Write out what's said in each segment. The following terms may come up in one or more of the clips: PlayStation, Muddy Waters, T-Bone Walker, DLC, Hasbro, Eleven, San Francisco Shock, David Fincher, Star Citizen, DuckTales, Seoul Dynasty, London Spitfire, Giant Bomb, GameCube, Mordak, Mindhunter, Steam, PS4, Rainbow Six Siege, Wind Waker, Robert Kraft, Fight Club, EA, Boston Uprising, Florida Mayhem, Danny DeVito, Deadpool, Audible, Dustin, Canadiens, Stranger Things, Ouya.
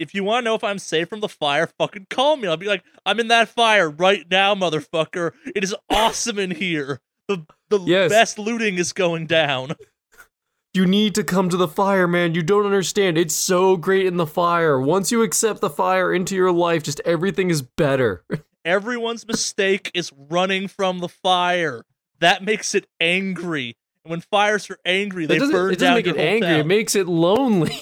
if you want to know if I'm safe from the fire, fucking call me. I'll be like, I'm in that fire right now, motherfucker. It is awesome in here. The best looting is going down. You need to come to the fire, man. You don't understand. It's so great in the fire. Once you accept the fire into your life, just everything is better. Everyone's mistake is running from the fire. That makes it angry. And when fires are angry, they burn down. It doesn't make it angry. Town. It makes it lonely.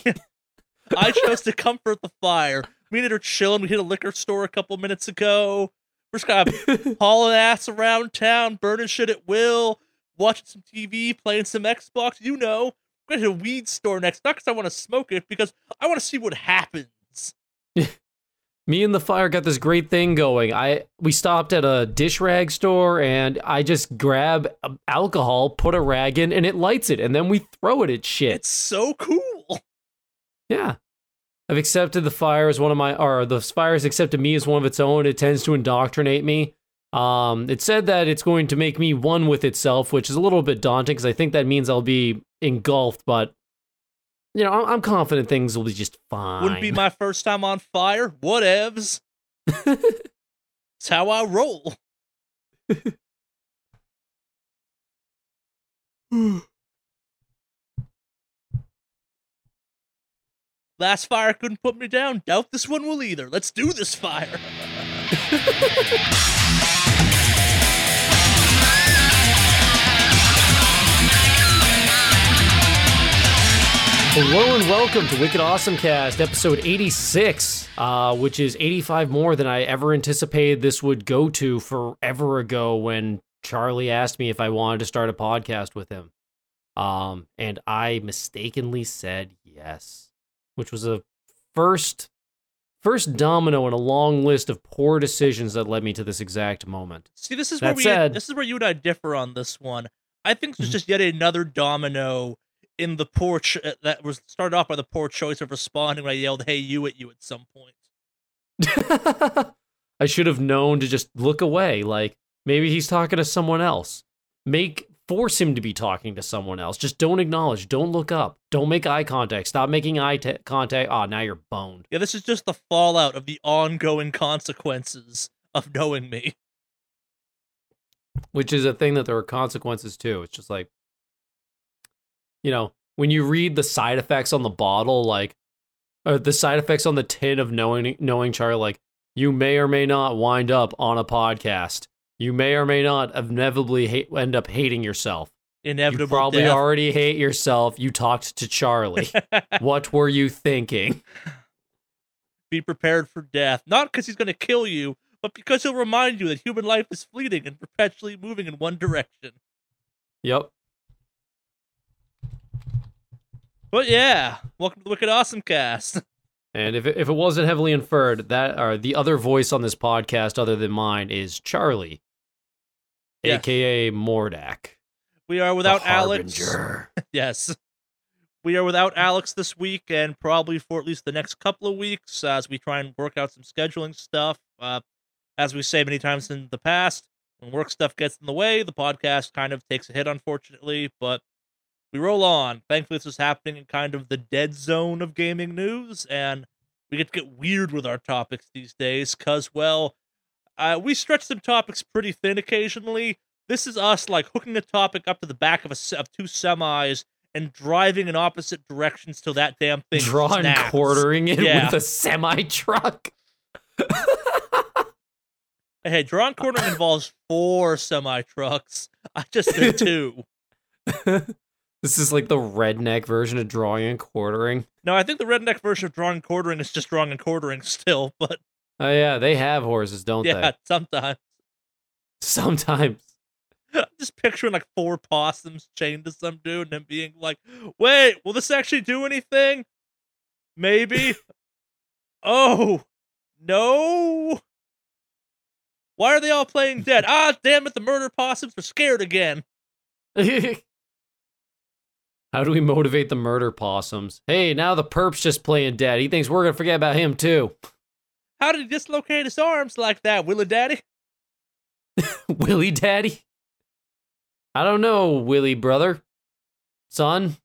I chose to comfort the fire. Me and it are chilling. We hit a liquor store a couple minutes ago. We're just kind of hauling ass around town, burning shit at will, watching some TV, playing some Xbox. You know, we're going to hit a weed store next. Not because I want to smoke it, because I want to see what happens. Me and the fire got this great thing going. We stopped at a dish rag store, and I just grab alcohol, put a rag in, and it lights it, and then we throw it at shit. It's so cool. Yeah. I've accepted the fire as one of my, or the fire's accepted me as one of its own. It tends to indoctrinate me. It said that it's going to make me one with itself, which is a little bit daunting, because I think that means I'll be engulfed, but you know, I'm confident things will be just fine. Wouldn't be my first time on fire. Whatevs. It's how I roll. Last fire couldn't put me down. Doubt this one will either. Let's do this fire. Hello and welcome to Wicked Awesome Cast, episode 86, which is 85 more than I ever anticipated this would go to forever ago when Charlie asked me if I wanted to start a podcast with him. And I mistakenly said yes, which was a first domino in a long list of poor decisions that led me to this exact moment. See, this is where you and I differ on this one. I think this is just yet another domino in the poor that was started off by the poor choice of responding when I yelled, "Hey, you!" at you at some point. I should have known to just look away. Like, maybe he's talking to someone else. Force him to be talking to someone else. Just don't acknowledge. Don't look up. Don't make eye contact. Stop making eye contact. Oh, now you're boned. Yeah, this is just the fallout of the ongoing consequences of knowing me. Which is a thing that there are consequences to. It's just like, you know, when you read the side effects on the bottle, like, or the side effects on the tin of knowing Charlie, like, you may or may not wind up on a podcast. You may or may not inevitably end up hating yourself. Inevitable. You probably already hate yourself. You talked to Charlie. What were you thinking? Be prepared for death. Not because he's going to kill you, but because he'll remind you that human life is fleeting and perpetually moving in one direction. Yep. But yeah, welcome to the Wicked Awesome Cast. And if it wasn't heavily inferred, that or the other voice on this podcast other than mine is Charlie, a.k.a. Mordak. We are without Alex. Yes. We are without Alex this week and probably for at least the next couple of weeks as we try and work out some scheduling stuff. As we say many times in the past, when work stuff gets in the way, the podcast kind of takes a hit, unfortunately, but we roll on. Thankfully, this is happening in kind of the dead zone of gaming news, and we get to get weird with our topics these days, because, well, we stretch some topics pretty thin occasionally. This is us, like, hooking a topic up to the back of two semis and driving in opposite directions till that damn thing snaps. Quartering it with a semi-truck. Hey, draw and quartering involves 4 semi-trucks. I just did 2. This is like the redneck version of drawing and quartering. No, I think the redneck version of drawing and quartering is just drawing and quartering still, but... Oh yeah, they have horses, don't they? Yeah, sometimes. Sometimes. I'm just picturing like 4 possums chained to some dude and him being like, wait, will this actually do anything? Maybe? Oh, no? Why are they all playing dead? Ah, damn it, the murder possums are scared again. How do we motivate the murder possums? Hey, now the perp's just playing dead. He thinks we're going to forget about him, too. How did he dislocate his arms like that, Willie Daddy? Willie Daddy? I don't know, Willie brother. Son?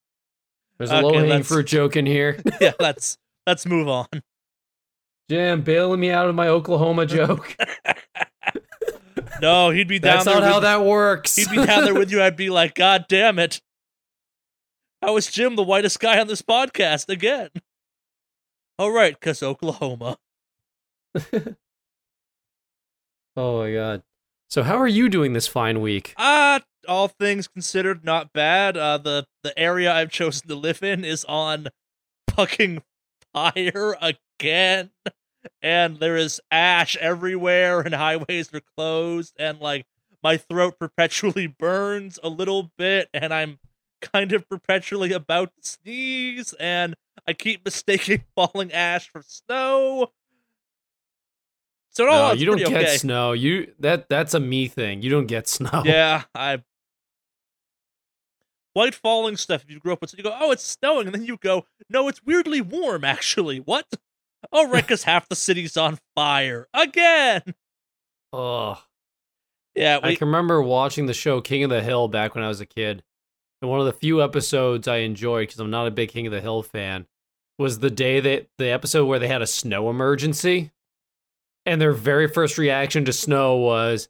There's a low-hanging fruit joke in here. Yeah, let's move on. Jim, bailing me out of my Oklahoma joke. No, he'd be down there. That's not how that works. He'd be down there with you. I'd be like, God damn it. How is Jim the whitest guy on this podcast again? All right, because Oklahoma. Oh, my God. So how are you doing this fine week? All things considered, not bad. The area I've chosen to live in is on fucking fire again. And there is ash everywhere, and highways are closed, and, like, my throat perpetually burns a little bit, and I'm kind of perpetually about to sneeze, and I keep mistaking falling ash for snow. So no, you don't get snow. That's a me thing. You don't get snow. Yeah, I... White falling stuff, if you grew up with it, you go, oh, it's snowing, and then you go, no, it's weirdly warm, actually. What? Oh, right, because half the city's on fire again. Oh, yeah. I can remember watching the show King of the Hill back when I was a kid, and one of the few episodes I enjoyed, because I'm not a big King of the Hill fan, was the episode where they had a snow emergency, and their very first reaction to snow was,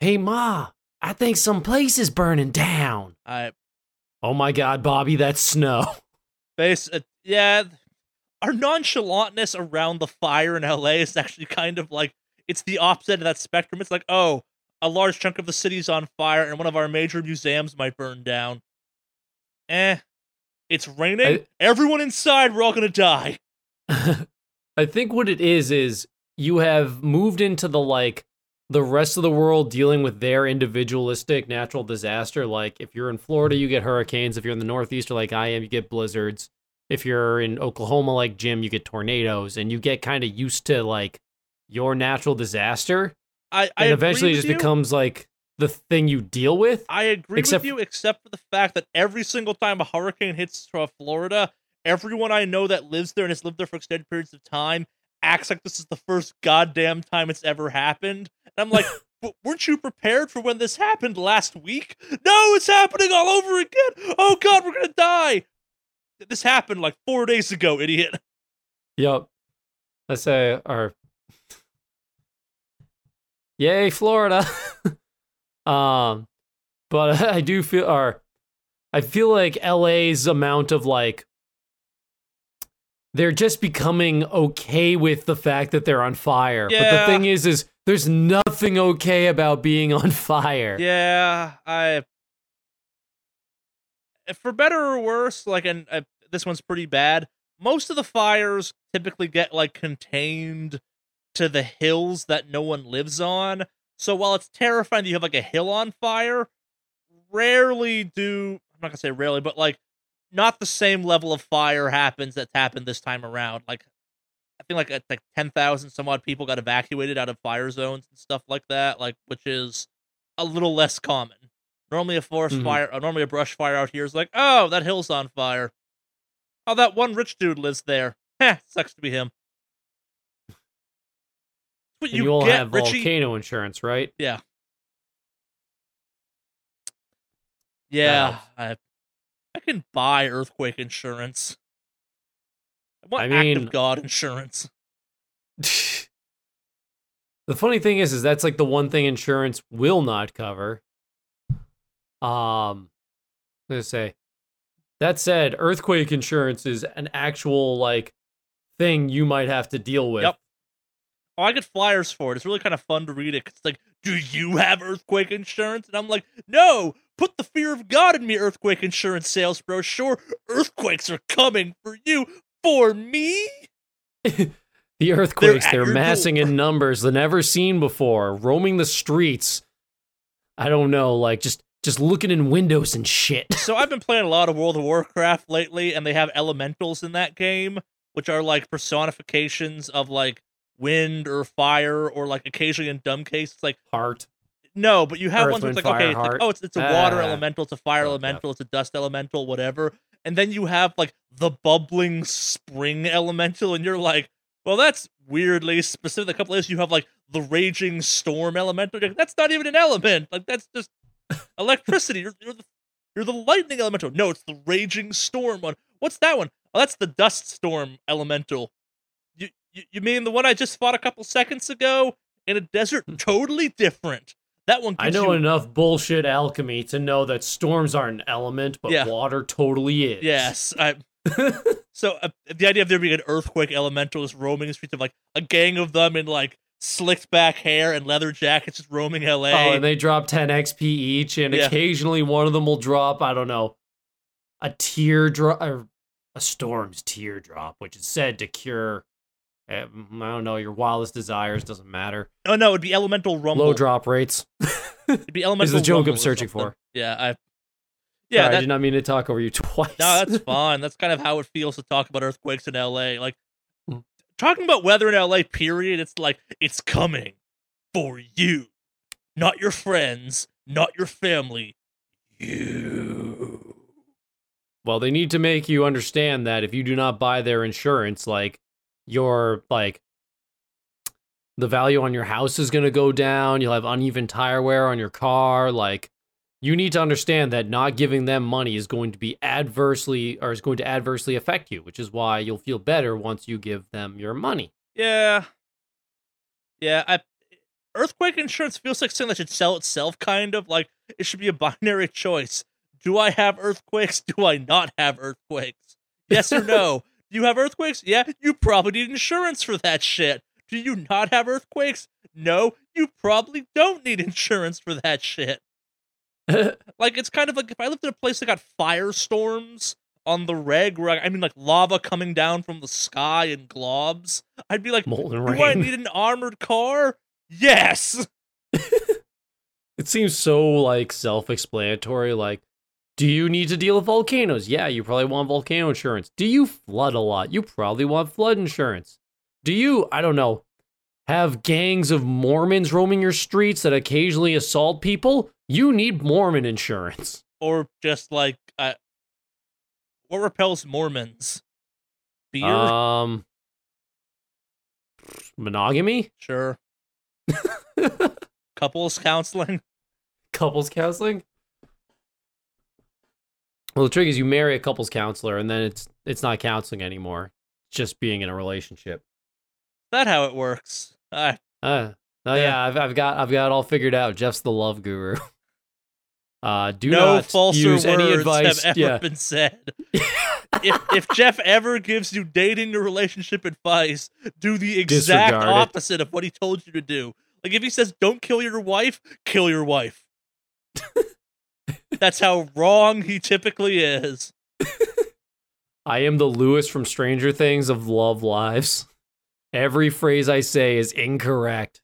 "Hey, Ma, I think some place is burning down." Oh my God, Bobby, that's snow. Yeah. Our nonchalantness around the fire in LA is actually kind of like, it's the opposite of that spectrum. It's like, oh, a large chunk of the city's on fire and one of our major museums might burn down. It's raining. Everyone inside, we're all going to die. I think what it is you have moved into the, like, the rest of the world dealing with their individualistic natural disaster. Like, if you're in Florida, you get hurricanes. If you're in the Northeast, or like I am, you get blizzards. If you're in Oklahoma, like Jim, you get tornadoes, and you get kind of used to, like, your natural disaster. I and eventually it just becomes, like, the thing you deal with. I agree with you, except for the fact that every single time a hurricane hits Florida, everyone I know that lives there and has lived there for extended periods of time acts like this is the first goddamn time it's ever happened. And I'm like, weren't you prepared for when this happened last week? No, it's happening all over again. Oh, God, we're going to die. This happened like 4 days ago, idiot. Yep. I say, yay, Florida. But I do feel, I feel like LA's amount of, like, they're just becoming okay with the fact that they're on fire. Yeah. But the thing is there's nothing okay about being on fire. Yeah, for better or worse, like, and this one's pretty bad, most of the fires typically get, like, contained to the hills that no one lives on. So while it's terrifying that you have, like, a hill on fire, I'm not gonna say rarely, but, like, not the same level of fire happens that's happened this time around. Like, I think, like 10,000 some odd people got evacuated out of fire zones and stuff like that, like, which is a little less common. Normally a forest fire, normally a brush fire out here is like, oh, that hill's on fire. Oh, that one rich dude lives there. Heh, sucks to be him. But and you all get, have volcano insurance, right? Yeah. Yeah, I can buy earthquake insurance. I want act of God insurance. The funny thing is that's like the one thing insurance will not cover. Let's say that said, earthquake insurance is an actual, like, thing you might have to deal with. Yep. Oh, I get flyers for it. It's really kind of fun to read it. It's like, do you have earthquake insurance? And I'm like, no, put the fear of God in me, earthquake insurance sales brochure. Earthquakes are coming for you, for me. The earthquakes, they're massing in numbers than never seen before, roaming the streets. I don't know, like, just looking in windows and shit. So I've been playing a lot of World of Warcraft lately, and they have elementals in that game, which are, like, personifications of, like, wind or fire, or, like, occasionally in dumb cases, like... Heart. No, but you have ones that's like, okay, like, oh, it's a water elemental, it's a fire elemental, it's a dust elemental, whatever. And then you have, like, the bubbling spring elemental, and you're like, well, that's weirdly specific. A couple of days you have, like, the raging storm elemental. Like, that's not even an element. Like, that's just... electricity. You're the lightning elemental. No, it's the raging storm one. What's that one? Oh, that's the dust storm elemental. You mean the one I just fought a couple seconds ago in a desert? Totally different. That one. I know enough bullshit alchemy to know that storms are an element, but water totally is. Yes. So the idea of there being an earthquake elemental is roaming the streets of like a gang of them in like slicked back hair and leather jackets just roaming LA. Oh, and they drop 10 XP each, and occasionally one of them will drop, I don't know, a teardrop, a storm's teardrop, which is said to cure, I don't know, your wildest desires, doesn't matter. Oh, no, it'd be elemental rumble. Low drop rates. It'd be elemental rumble. Is the joke I'm searching for. Yeah, sorry, I did not mean to talk over you twice. No, that's fine. That's kind of how it feels to talk about earthquakes in LA. Like, talking about weather in LA, period, it's like, it's coming for you. Not your friends, not your family. You. Well, they need to make you understand that if you do not buy their insurance, like, your, like, the value on your house is going to go down. You'll have uneven tire wear on your car, like. You need to understand that not giving them money is going to be adversely affect you, which is why you'll feel better once you give them your money. Yeah. Earthquake insurance feels like something that should sell itself, kind of like it should be a binary choice. Do I have earthquakes? Do I not have earthquakes? Yes or no? Do you have earthquakes? Yeah, you probably need insurance for that shit. Do you not have earthquakes? No, you probably don't need insurance for that shit. Like, it's kind of like if I lived in a place that got firestorms on the reg, where I mean, like, lava coming down from the sky and globs, I'd be like, do I need an armored car? Yes! It seems so, like, self-explanatory, like, do you need to deal with volcanoes? Yeah, you probably want volcano insurance. Do you flood a lot? You probably want flood insurance. Do you, I don't know, have gangs of Mormons roaming your streets that occasionally assault people? You need Mormon insurance. Or just like, what repels Mormons? Beer? Monogamy? Sure. Couples counseling? Well, the trick is you marry a couples counselor and then it's not counseling anymore. It's just being in a relationship. Is that how it works? I've got it all figured out. Jeff's the love guru. No falser words have ever been said. If Jeff ever gives you dating or relationship advice, do the exact opposite of what he told you to do. Like if he says, don't kill your wife, kill your wife. That's how wrong he typically is. I am the Lewis from Stranger Things of love lives. Every phrase I say is incorrect.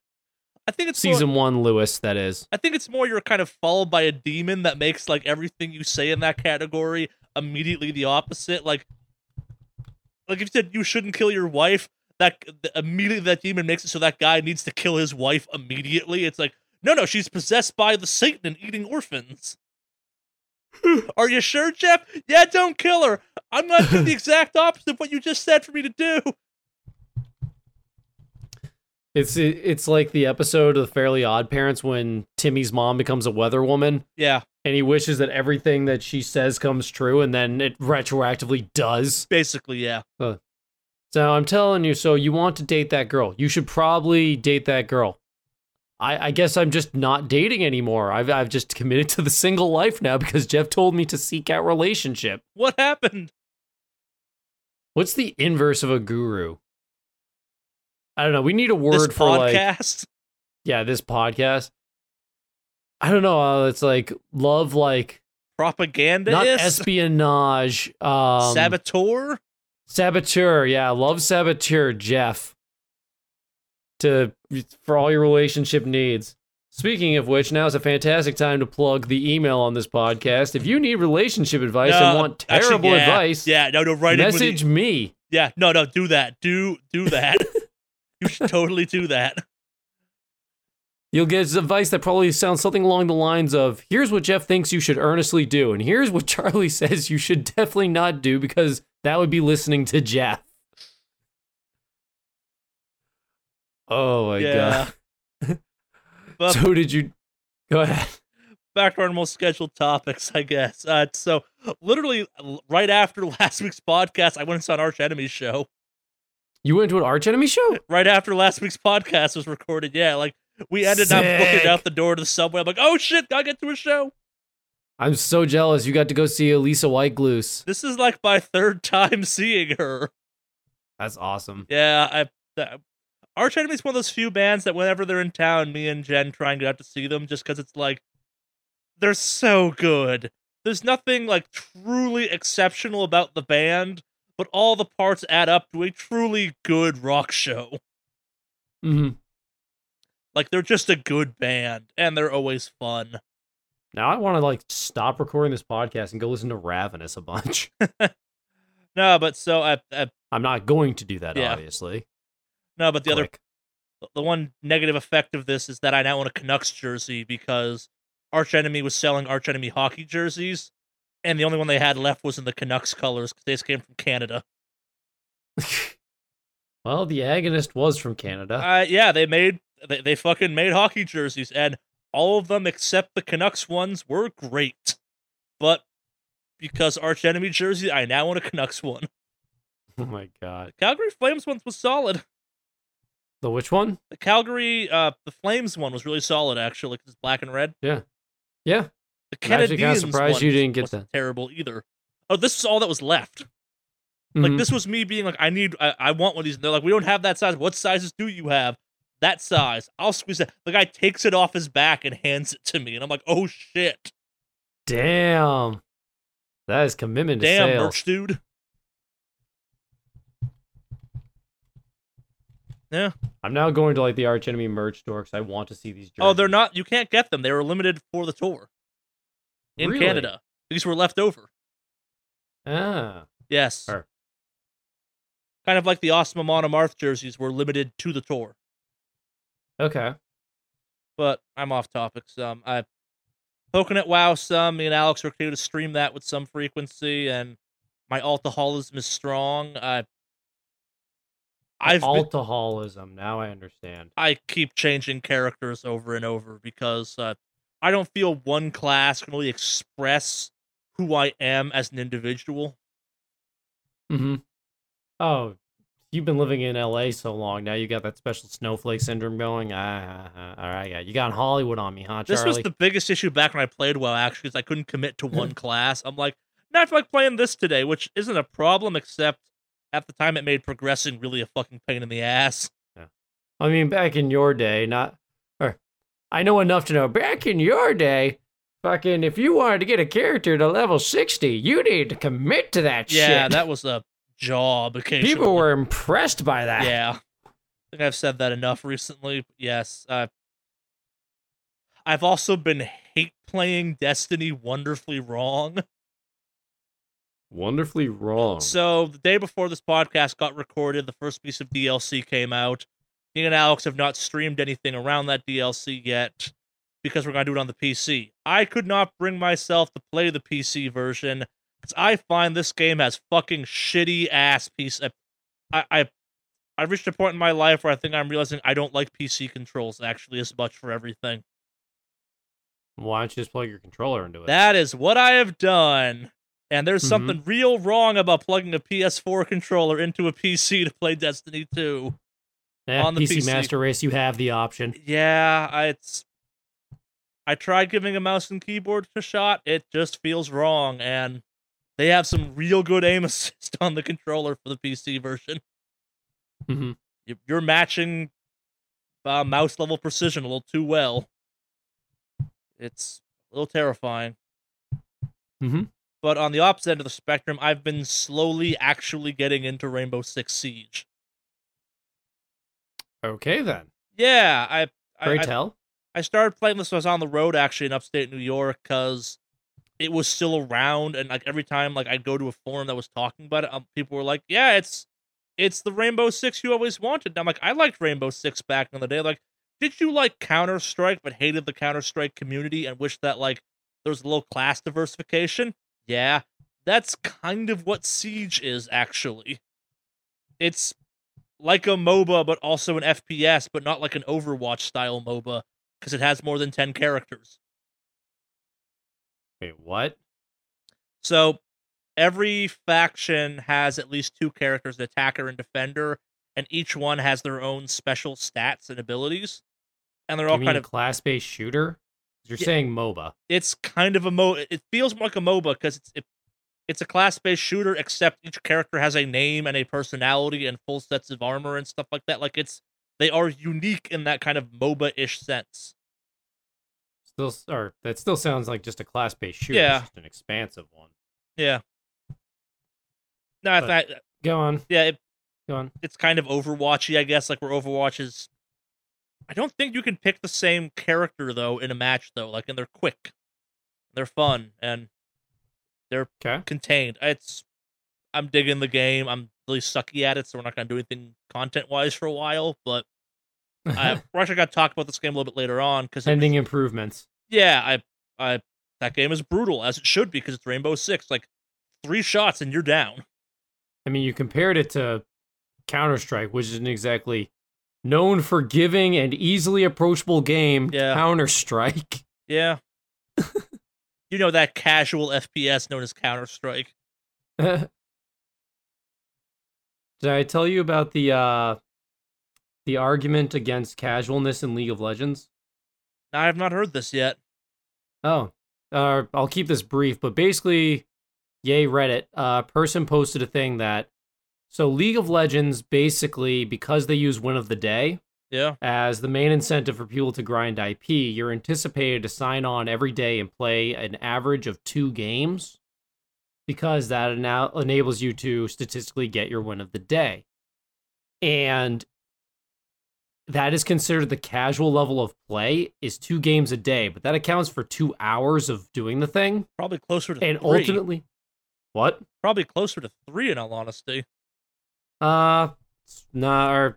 I think it's Season 1 Lewis, that is. I think it's more you're kind of followed by a demon that makes like everything you say in that category immediately the opposite. Like if you said you shouldn't kill your wife, that immediately that demon makes it so that guy needs to kill his wife immediately. It's like, no, she's possessed by the Satan and eating orphans. Are you sure, Jeff? Yeah, don't kill her. I'm not doing the exact opposite of what you just said for me to do. It's like the episode of the Fairly Odd Parents when Timmy's mom becomes a weather woman. Yeah. And he wishes that everything that she says comes true, and then it retroactively does. Basically, yeah. So I'm telling you, so you want to date that girl. You should probably date that girl. I guess I'm just not dating anymore. I've just committed to the single life now because Jeff told me to seek out relationship. What happened? What's the inverse of a guru? I don't know. We need a word for like... This podcast? Yeah, this podcast. I don't know. It's like love, like... Propaganda? Not espionage. Saboteur? Saboteur, yeah. Love saboteur, Jeff. For all your relationship needs. Speaking of which, now is a fantastic time to plug the email on this podcast. If you need relationship advice and want terrible advice... Yeah, no, write it. Message me. Yeah, no, do that. Do that. You should totally do that. You'll get advice that probably sounds something along the lines of, here's what Jeff thinks you should earnestly do, and here's what Charlie says you should definitely not do, because that would be listening to Jeff. Oh, my God. But so did you... Go ahead. Back to our most scheduled topics, I guess. So, literally, right after last week's podcast, I went and saw an Arch Enemy show. You went to an Arch Enemy show? Right after last week's podcast was recorded. Yeah, like we ended up booking out the door to the subway. I'm like, oh shit, I get to a show. I'm so jealous. You got to go see Elisa Whitegloose. This is like my third time seeing her. That's awesome. Yeah, Arch Enemy is one of those few bands that whenever they're in town, me and Jen try and get out to see them just because it's like, they're so good. There's nothing like truly exceptional about the band, but all the parts add up to a truly good rock show. Mm-hmm. Like, they're just a good band, and they're always fun. Now I want to, like, stop recording this podcast and go listen to Ravenous a bunch. No, but so I'm not going to do that, obviously. No, but the one negative effect of this is that I now own a Canucks jersey because Arch Enemy was selling Arch Enemy hockey jerseys, and the only one they had left was in the Canucks colors because they just came from Canada. Well, the Agonist was from Canada. Yeah, they fucking made hockey jerseys, and all of them except the Canucks ones were great. But because Arch Enemy jersey, I now own a Canucks one. Oh my god! The Calgary Flames one was solid. The which one? The Calgary, the Flames one was really solid actually because it's black and red. Yeah, yeah. The Canadiens one. I'm surprised you didn't get that. Terrible either. Oh, this is all that was left. Mm-hmm. Like this was me being like, I want one of these. And they're like, we don't have that size. What sizes do you have? That size. I'll squeeze that. The guy takes it off his back and hands it to me, and I'm like, oh shit. Damn. That is commitment to sales. Damn, merch dude. Yeah. I'm now going to like the Arch Enemy merch store because I want to see these jerseys. Oh, they're not. You can't get them. They were limited for the tour in Canada. These were left over. Ah. Yes. Sure. Kind of like the Osman Monomarth jerseys were limited to the tour. Okay. But I'm off topic. I'm poking at WoW some. Me and Alex were able to stream that with some frequency, and my alcoholism is strong. I've alcoholism. Now I understand. I keep changing characters over and over because I don't feel one class can really express who I am as an individual. Mm-hmm. Oh, you've been living in L.A. so long. Now you got that special snowflake syndrome going. All right, yeah, you got Hollywood on me, huh, Charlie? This was the biggest issue back when I played WoW, actually, because I couldn't commit to one class. I'm like, not like playing this today, which isn't a problem, except at the time, it made progressing really a fucking pain in the ass. Yeah. I mean, back in your day, I know enough to know, back in your day, fucking, if you wanted to get a character to level 60, you needed to commit to that shit. Yeah, that was a job occasionally. People were impressed by that. Yeah. I think I've said that enough recently. Yes. I've also been hate-playing Destiny wonderfully wrong. Wonderfully wrong. So the day before this podcast got recorded, the first piece of DLC came out. Me and Alex have not streamed anything around that DLC yet because we're going to do it on the PC. I could not bring myself to play the PC version because I find this game has fucking shitty ass PC. I've reached a point in my life where I think I'm realizing I don't like PC controls actually as much for everything. Why don't you just plug your controller into it? That is what I have done. And there's something real wrong about plugging a PS4 controller into a PC to play Destiny 2. Yeah, on the PC Master Race, you have the option. Yeah, I tried giving a mouse and keyboard a shot. It just feels wrong, and they have some real good aim assist on the controller for the PC version. Mm-hmm. You're matching mouse level precision a little too well. It's a little terrifying. Mm-hmm. But on the opposite end of the spectrum, I've been slowly actually getting into Rainbow Six Siege. Okay, then. Yeah, I started playing this when I was on the road, actually, in upstate New York, because it was still around, and like every time like I'd go to a forum that was talking about it, people were like, yeah, it's the Rainbow Six you always wanted. And I'm like, I liked Rainbow Six back in the day. Like, did you like Counter-Strike but hated the Counter-Strike community and wished that like there was a little class diversification? Yeah, that's kind of what Siege is, actually. It's like a MOBA, but also an FPS, but not like an Overwatch-style MOBA, because it has more than 10 characters. Wait, what? So, every faction has at least two characters, an attacker and defender, and each one has their own special stats and abilities. And they're all kind of class-based shooter. You're saying MOBA. It's kind of a It feels more like a MOBA because it's a class-based shooter, except each character has a name and a personality and full sets of armor and stuff like that. Like they are unique in that kind of MOBA-ish sense. That still sounds like just a class-based shooter. Yeah, it's just an expansive one. Yeah. No, I thought. Go on. Yeah, go on. It's kind of Overwatchy, I guess. Like where Overwatch is. I don't think you can pick the same character though in a match though. Like, and they're quick, they're fun, and they're contained. I'm digging the game. I'm really sucky at it, so we're not gonna do anything content wise for a while. But we're actually gonna talk about this game a little bit later on because pending improvements. Yeah, I that game is brutal as it should be because it's Rainbow Six. Like 3 shots and you're down. I mean, you compared it to Counter-Strike, which isn't exactly known for giving and easily approachable game, Counter-Strike. Yeah. You know, that casual FPS known as Counter-Strike. Did I tell you about the argument against casualness in League of Legends? I have not heard this yet. Oh. I'll keep this brief, but basically, yay Reddit, person posted a thing that so League of Legends, basically, because they use Win of the Day as the main incentive for people to grind IP, you're anticipated to sign on every day and play an average of 2 games because that enables you to statistically get your Win of the Day. And that is considered the casual level of play is 2 games a day, but that accounts for 2 hours of doing the thing. Probably closer to 3. And ultimately... What? Probably closer to 3, in all honesty. It's probably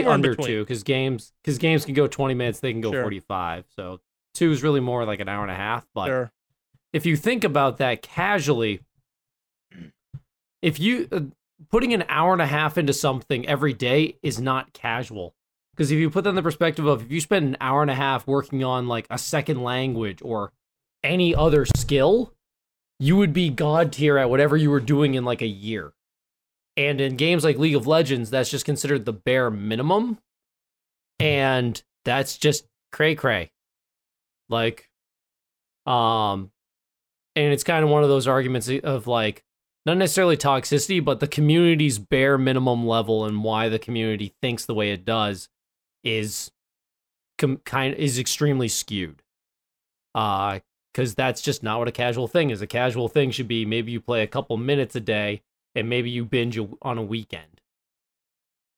somewhere under 2 because games can go 20 minutes, they can go 45. So 2 is really more like an hour and a half. But if you think about that casually, if you putting an hour and a half into something every day is not casual, because if you put that in the perspective of if you spend an hour and a half working on like a second language or any other skill, you would be god tier at whatever you were doing in like a year. And in games like League of Legends, that's just considered the bare minimum. And that's just cray-cray. Like, and it's kind of one of those arguments of, like, not necessarily toxicity, but the community's bare minimum level and why the community thinks the way it does is extremely skewed. Because that's just not what a casual thing is. A casual thing should be maybe you play a couple minutes a day, and maybe you binge on a weekend.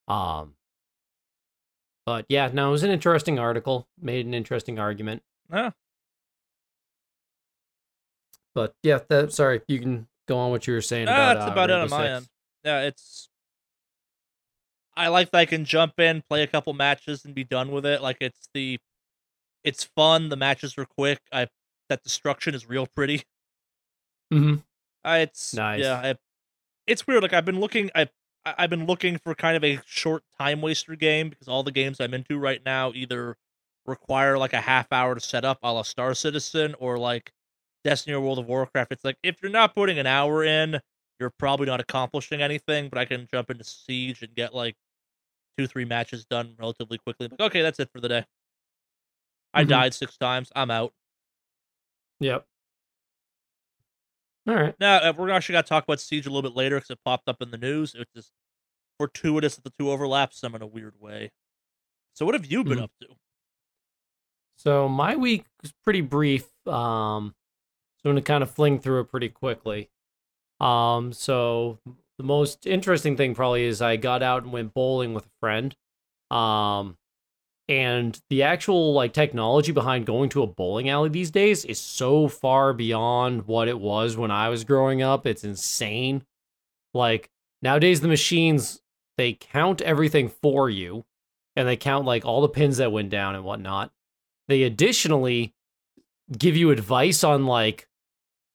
But yeah, no, it was an interesting article. Made an interesting argument. Yeah. But yeah, sorry, you can go on what you were saying about that's about it on my end. Yeah, I like that I can jump in, play a couple matches, and be done with it. Like it's fun. The matches are quick. That destruction is real pretty. Mm-hmm. It's nice. Yeah. It's weird. Like I've been looking for kind of a short time waster game because all the games I'm into right now either require like a half hour to set up, a la Star Citizen, or like Destiny or World of Warcraft. It's like if you're not putting an hour in, you're probably not accomplishing anything. But I can jump into Siege and get like 2-3 matches done relatively quickly. Like, okay, that's it for the day. I died 6 times. I'm out. Yep. All right. Now, we're actually going to talk about Siege a little bit later because it popped up in the news. It's just fortuitous that the 2 overlap some in a weird way. So what have you been up to? So my week was pretty brief. So I'm going to kind of fling through it pretty quickly. So the most interesting thing probably is I got out and went bowling with a friend. And the actual like technology behind going to a bowling alley these days is so far beyond what it was when I was growing up. It's insane. Like nowadays the machines, they count everything for you and they count like all the pins that went down and whatnot. They additionally give you advice on like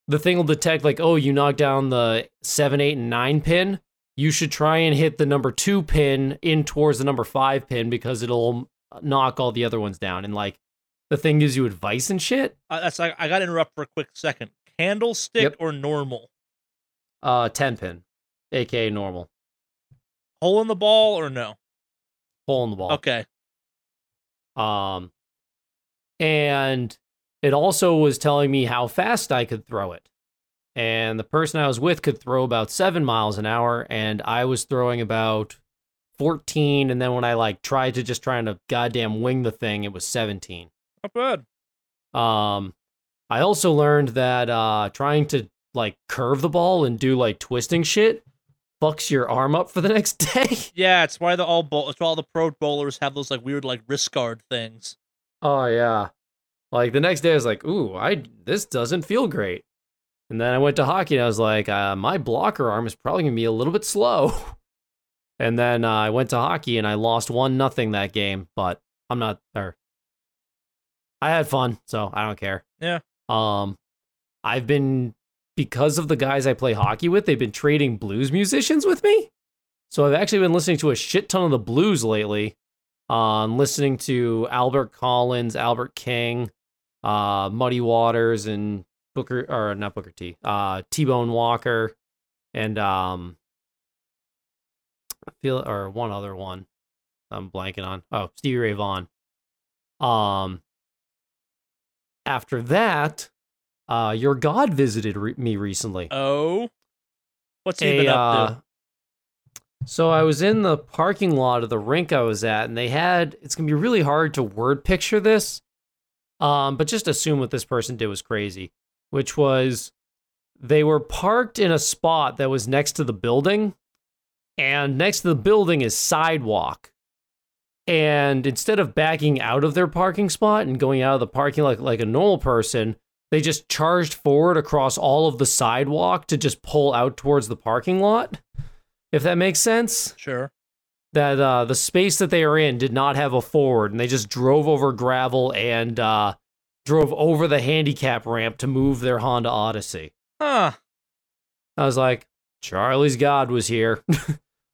the thing will detect like, oh, you knocked down the 7, 8, and 9 pin. You should try and hit the number 2 pin in towards the number 5 pin because it'll knock all the other ones down, and like the thing gives you advice and shit. That's like I gotta interrupt for a quick second. Candlestick or normal? 10 pin, aka normal. Hole in the ball or no? Hole in the ball. Okay. And it also was telling me how fast I could throw it. And the person I was with could throw about 7 miles an hour, and I was throwing about 14. And then when I tried to just trying to goddamn wing the thing, it was 17. Not bad. I also learned that trying to curve the ball and do twisting shit fucks your arm up for the next day. Yeah, it's why all the pro bowlers have those weird wrist guard things. Oh yeah. The next day I was like, ooh, this doesn't feel great. And then I went to hockey and I was like, my blocker arm is probably gonna be a little bit slow. And then I went to hockey and I lost 1-0 that game, but I had fun, so I don't care. Yeah. I've been, because of the guys I play hockey with, they've been trading blues musicians with me. So I've actually been listening to a shit ton of the blues lately. Listening to Albert Collins, Albert King, Muddy Waters, and T-Bone Walker, and one other one I'm blanking on. Oh, Stevie Ray Vaughan. After that, your God visited me recently. Oh, what's he been up to? So I was in the parking lot of the rink I was at, and they had, it's going to be really hard to word picture this, but just assume what this person did was crazy, which was they were parked in a spot that was next to the building, and next to the building is sidewalk. And instead of backing out of their parking spot and going out of the parking lot like a normal person, they just charged forward across all of the sidewalk to just pull out towards the parking lot. If that makes sense. Sure. That the space that they are in did not have a forward, and they just drove over gravel and drove over the handicap ramp to move their Honda Odyssey. Huh. I was like, Charlie's God was here.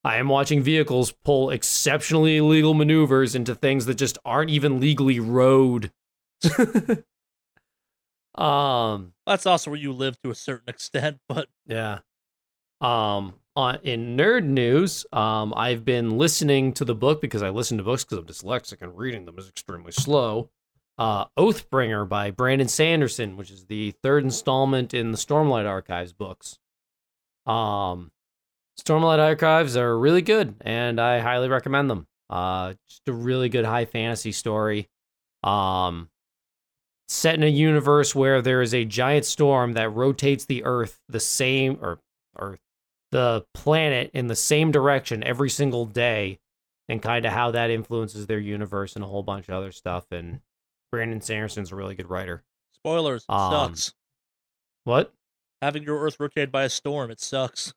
I am watching vehicles pull exceptionally illegal maneuvers into things that just aren't even legally road. That's also where you live to a certain extent, but yeah. In nerd news, I've been listening to the book, because I listen to books because I'm dyslexic and reading them is extremely slow. Oathbringer by Brandon Sanderson, which is the third installment in the Stormlight Archives books. Stormlight Archives are really good, and I highly recommend them. Just a really good high fantasy story. Set in a universe where there is a giant storm that rotates the Earth the planet in the same direction every single day, and kind of how that influences their universe and a whole bunch of other stuff. And Brandon Sanderson's a really good writer. Spoilers, it sucks. What? Having your Earth rotated by a storm, it sucks.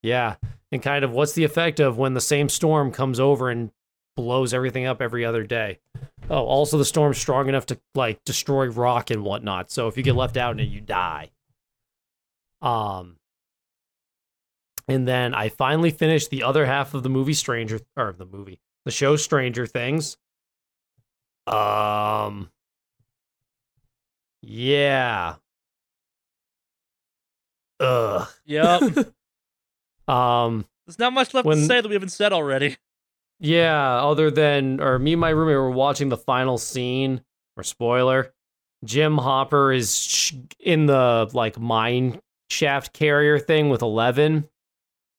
Yeah, and kind of what's the effect of when the same storm comes over and blows everything up every other day. Oh, also the storm's strong enough to, destroy rock and whatnot, so if you get left out in it, you die. And then I finally finished the other half of the movie the show Stranger Things. Yeah. Ugh. Yep. There's not much left to say that we haven't said already. Yeah, other than, me and my roommate were watching the final scene, or spoiler, Jim Hopper is in the, mine shaft carrier thing with Eleven.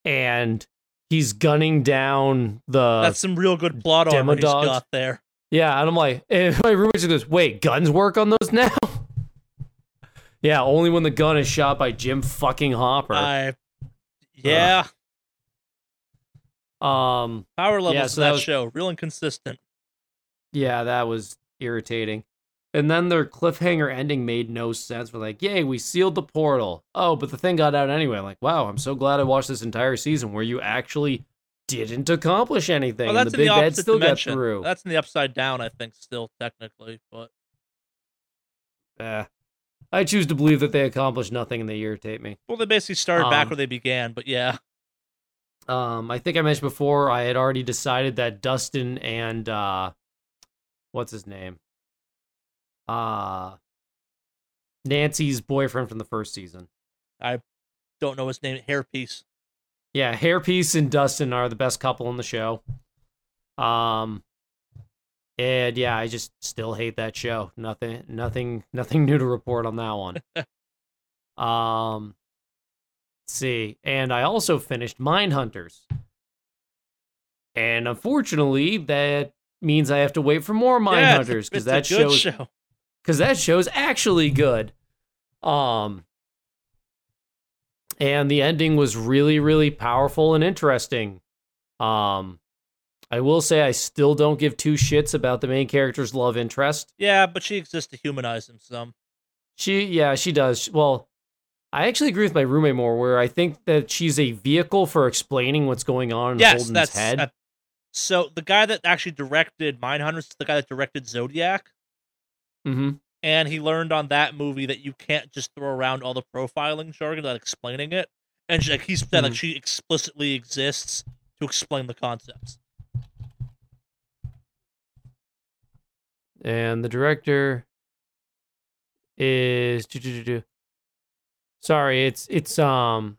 And he's gunning down the... That's some real good plot armor he's got there. Yeah, and I'm like... And my roommate goes, wait, guns work on those now? Yeah, only when the gun is shot by Jim fucking Hopper. Yeah. Power levels in that show, real inconsistent. Yeah, that was irritating. And then their cliffhanger ending made no sense. We're like, yay, we sealed the portal. Oh, but the thing got out anyway. I'm like, wow, I'm so glad I watched this entire season where you actually didn't accomplish anything. Well, that's and the big bad still dimension. Got through. That's in the upside down, I think, still technically, but... I choose to believe that they accomplished nothing and they irritate me. Well, they basically started back where they began, but yeah. I think I mentioned before, I had already decided that Dustin and... what's his name? Nancy's boyfriend from the first season. I don't know his name. Hairpiece. Yeah, Hairpiece and Dustin are the best couple on the show. And yeah, I just still hate that show. Nothing new to report on that one. Let's see. And I also finished Mindhunters. And unfortunately, that means I have to wait for more Mindhunters because that show's actually good. And the ending was really, really powerful and interesting. I will say I still don't give two shits about the main character's love interest. Yeah, but she exists to humanize him some. She does. Well, I actually agree with my roommate more, where I think that she's a vehicle for explaining what's going on in Holden's head. So the guy that actually directed Mindhunters is the guy that directed Zodiac. Mm-hmm. And he learned on that movie that you can't just throw around all the profiling jargon without explaining it. And he said mm-hmm. She explicitly exists to explain the concepts. And the director is sorry, it's so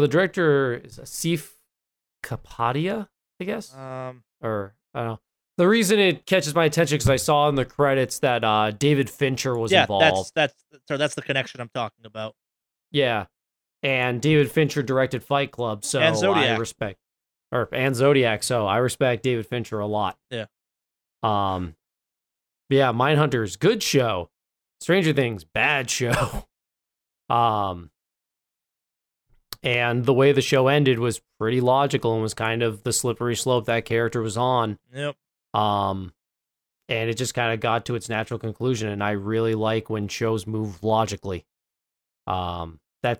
the director is Asif Kapadia, I guess. Or I don't know. The reason it catches my attention because I saw in the credits that David Fincher was involved. That's the connection I'm talking about. Yeah, and David Fincher directed Fight Club, so and Zodiac. So I respect David Fincher a lot. Yeah. Yeah, Mindhunters, good show. Stranger Things, bad show. And the way the show ended was pretty logical and was kind of the slippery slope that character was on. Yep. And it just kind of got to its natural conclusion, and I really like when shows move logically. That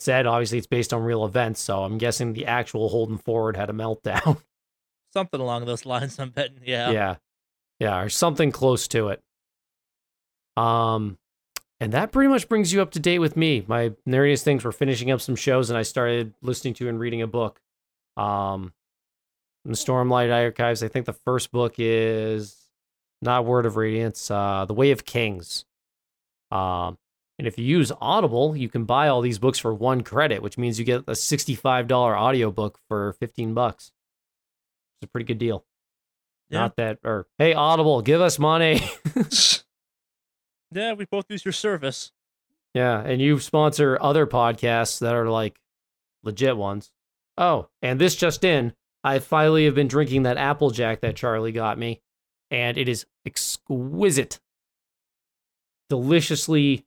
said, obviously it's based on real events, so I'm guessing the actual Holden Ford had a meltdown. Something along those lines, I'm betting, yeah. Yeah, or something close to it. And that pretty much brings you up to date with me. My nerdiest things were finishing up some shows, and I started listening to and reading a book. In the Stormlight Archives, I think the first book is not Word of Radiance, The Way of Kings. And if you use Audible, you can buy all these books for one credit, which means you get a $65 audiobook for $15. It's a pretty good deal. Yeah. Hey, Audible, give us money. Yeah, we both use your service. Yeah, and you sponsor other podcasts that are like legit ones. Oh, and this just in. I finally have been drinking that Applejack that Charlie got me, and it is exquisite. Deliciously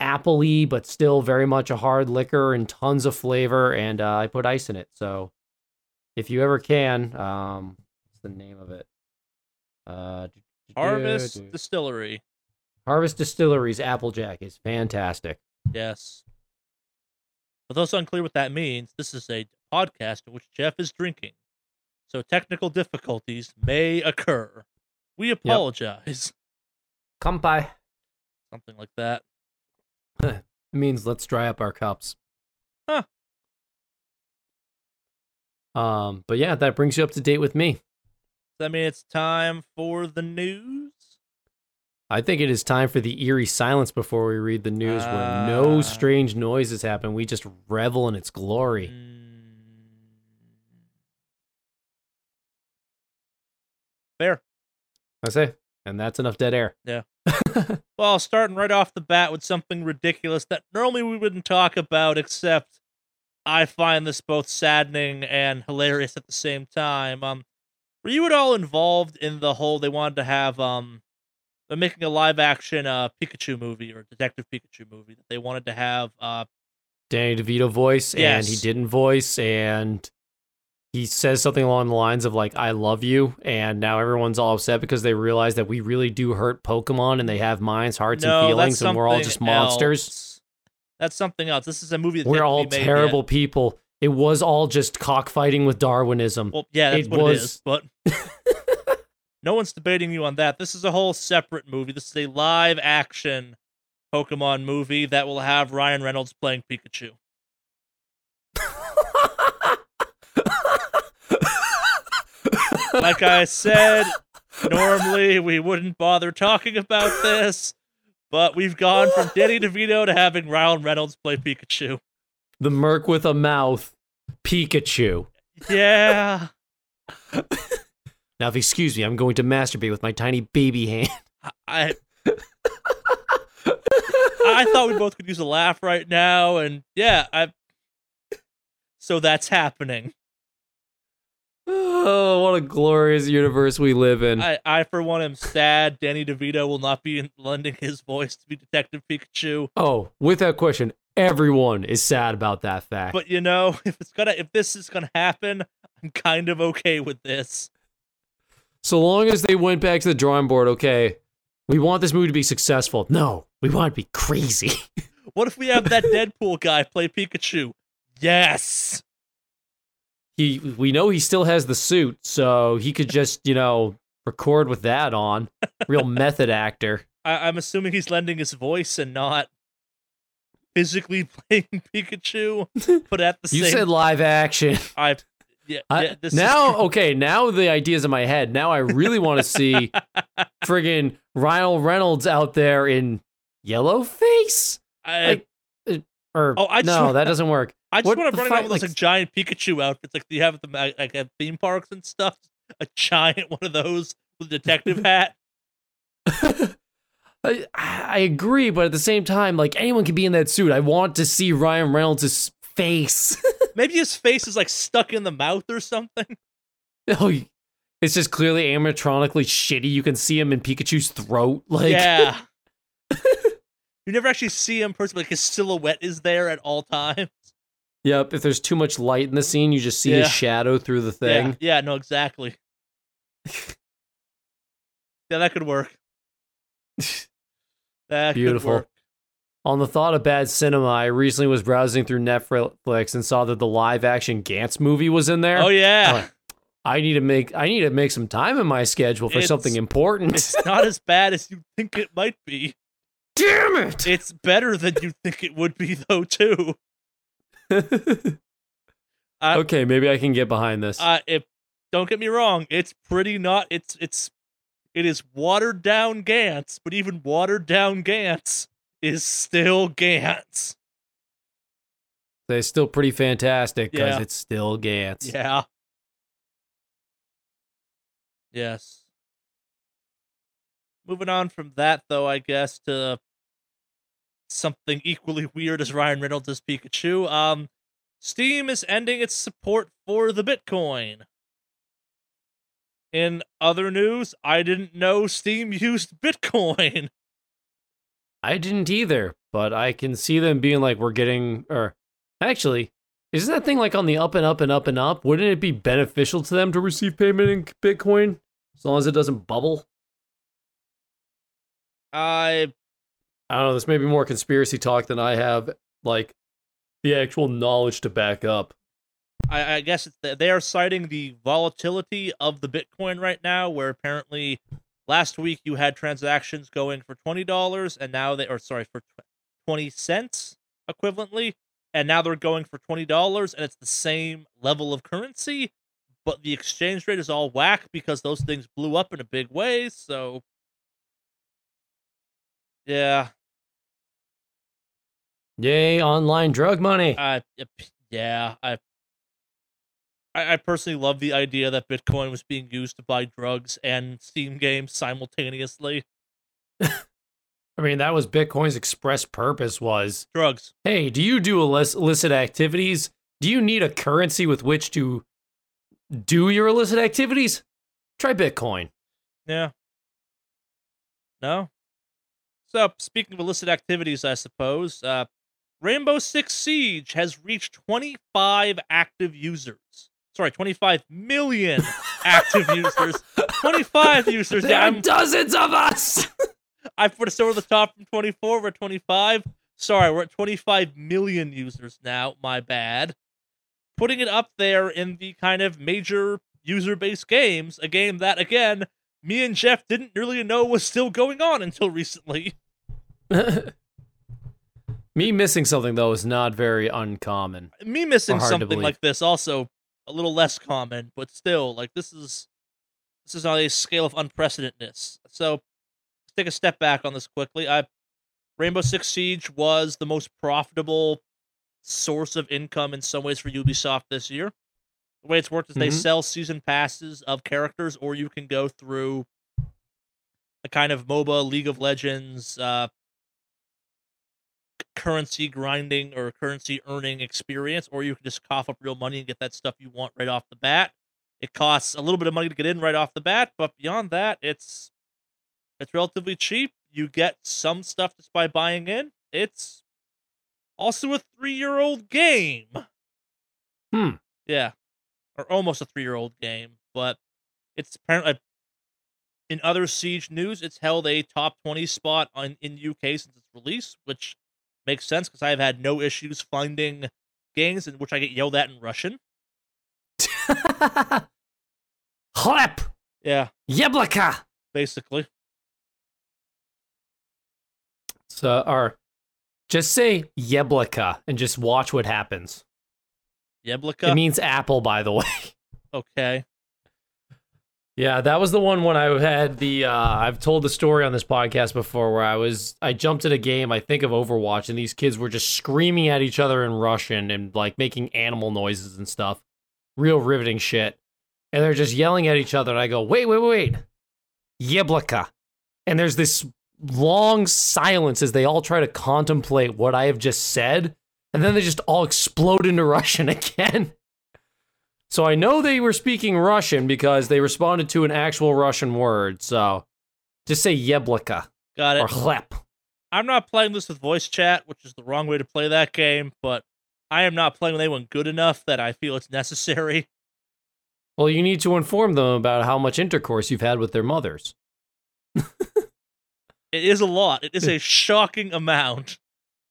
apple-y, but still very much a hard liquor and tons of flavor, and I put ice in it. So if you ever can, what's the name of it? Harvest Distillery. Harvest Distillery's Applejack is fantastic. Yes. For those unclear what that means, this is a podcast in which Jeff is drinking, so technical difficulties may occur. We apologize. Kampai. Something like that. It means let's dry up our cups. Huh. But yeah, that brings you up to date with me. Does that mean it's time for the news? I think it is time for the eerie silence before we read the news where no strange noises happen. We just revel in its glory. Fair. I say. And that's enough dead air. Yeah. Well, starting right off the bat with something ridiculous that normally we wouldn't talk about, except I find this both saddening and hilarious at the same time. Were you at all involved in the whole they wanted to have... They're making a live-action Pikachu movie or Detective Pikachu movie that they wanted to have. Danny DeVito voice, yes. And he didn't voice, and he says something along the lines of, like, I love you, and now everyone's all upset because they realize that we really do hurt Pokemon, and they have minds, hearts, and feelings, and we're all just monsters. That's something else. This is a movie that we're all terrible people. It was all just cockfighting with Darwinism. Well, yeah, that's what it is, but... No one's debating you on that. This is a whole separate movie. This is a live-action Pokemon movie that will have Ryan Reynolds playing Pikachu. Like I said, normally we wouldn't bother talking about this, but we've gone from Danny DeVito to having Ryan Reynolds play Pikachu. the merc with a mouth, Pikachu. Yeah. Now, if you excuse me, I'm going to masturbate with my tiny baby hand. I thought we both could use a laugh right now, and yeah, so that's happening. Oh, what a glorious universe we live in. I for one, am sad Danny DeVito will not be lending his voice to be Detective Pikachu. Oh, without question, everyone is sad about that fact. But you know, if this is gonna happen, I'm kind of okay with this. So long as they went back to the drawing board, okay, we want this movie to be successful. No, we want it to be crazy. What if we have that Deadpool guy play Pikachu? Yes! We know he still has the suit, so he could just, record with that on. Real method actor. I'm assuming he's lending his voice and not physically playing Pikachu, but at the same... You said live action. Now the idea's in my head. Now I really want to see friggin' Ryan Reynolds out there in Yellowface? That doesn't work. I just want to run around with those giant Pikachu outfits, like you have at at theme parks and stuff. A giant one of those with a detective hat. I agree, but at the same time, anyone can be in that suit. I want to see Ryan Reynolds' face. Maybe his face is stuck in the mouth or something. Oh, it's just clearly animatronically shitty. You can see him in Pikachu's throat. Yeah. You never actually see him personally. His silhouette is there at all times. Yep, if there's too much light in the scene, you just see his shadow through the thing. Yeah, no, exactly. Yeah, that could work. Beautiful. Could work. On the thought of bad cinema, I recently was browsing through Netflix and saw that the live-action Gantz movie was in there. Oh, yeah. I need to make some time in my schedule for something important. It's not as bad as you think it might be. Damn it! It's better than you think it would be, though, too. Okay, maybe I can get behind this. Don't get me wrong, it's pretty not. It is watered down Gantz, but even watered down Gantz is still Gantz. They're still pretty fantastic because it's still Gantz. Yeah. Yes. Moving on from that, though, I guess to something equally weird as Ryan Reynolds as Pikachu. Steam is ending its support for the Bitcoin. In other news, I didn't know Steam used Bitcoin. I didn't either, but I can see them being isn't that thing on the up and up and up and up? Wouldn't it be beneficial to them to receive payment in Bitcoin as long as it doesn't bubble? I don't know, this may be more conspiracy talk than I have, the actual knowledge to back up. I guess they are citing the volatility of the Bitcoin right now, where apparently last week you had transactions going for $20, and now for 20 cents equivalently, and now they're going for $20, and it's the same level of currency, but the exchange rate is all whack because those things blew up in a big way, so... Yeah. Yay, online drug money. I personally love the idea that Bitcoin was being used to buy drugs and Steam games simultaneously. I mean, that was Bitcoin's express purpose was... drugs. Hey, do you do illicit activities? Do you need a currency with which to do your illicit activities? Try Bitcoin. Yeah. No? So, speaking of illicit activities, I suppose, Rainbow Six Siege has reached 25 active users. Sorry, 25 million active users. 25 users. There are dozens of us! I put us over the top from 24, we're at 25. Sorry, we're at 25 million users now, my bad. Putting it up there in the kind of major user-based games, a game that, again... me and Jeff didn't really know was still going on until recently. Me missing something, though, is not very uncommon. Me missing something like this, also a little less common, but still, this is on a scale of unprecedentedness. So, let's take a step back on this quickly. Rainbow Six Siege was the most profitable source of income in some ways for Ubisoft this year. The way it's worked is they sell season passes of characters, or you can go through a kind of MOBA, League of Legends, currency grinding or currency earning experience, or you can just cough up real money and get that stuff you want right off the bat. It costs a little bit of money to get in right off the bat, but beyond that, it's relatively cheap. You get some stuff just by buying in. It's also a 3-year-old game. Yeah. Or almost a 3-year-old game, but it's apparently, in other Siege news, it's held a top 20 spot in UK since its release, which makes sense because I've had no issues finding games in which I get yelled at in Russian. Chleb! Yeah. Yablaka! Basically. So, or just say Yablaka and just watch what happens. Yablaka? It means apple, by the way. Okay. Yeah, that was the one when I had the, I've told the story on this podcast before where I jumped at a game, I think of Overwatch, and these kids were just screaming at each other in Russian and like making animal noises and stuff. Real riveting shit. And they're just yelling at each other. And I go, wait. Yablaka. And there's this long silence as they all try to contemplate what I have just said. And then they just all explode into Russian again. So I know they were speaking Russian because they responded to an actual Russian word. So just say Yablaka. Got it. Or Chleb. I'm not playing this with voice chat, which is the wrong way to play that game, but I am not playing with anyone good enough that I feel it's necessary. Well, you need to inform them about how much intercourse you've had with their mothers. It is a lot. It is a shocking amount.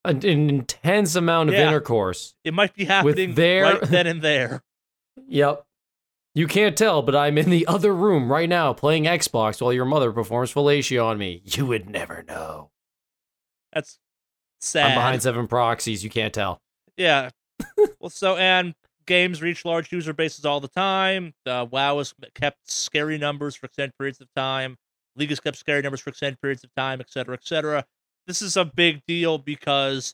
An intense amount of intercourse. It might be happening right then and there. Yep. You can't tell, but I'm in the other room right now playing Xbox while your mother performs fellatio on me. You would never know. That's sad. I'm behind 7 proxies. You can't tell. Yeah. Well, and games reach large user bases all the time. WoW has kept scary numbers for extended periods of time. League has kept scary numbers for extended periods of time, et cetera, et cetera. This is a big deal because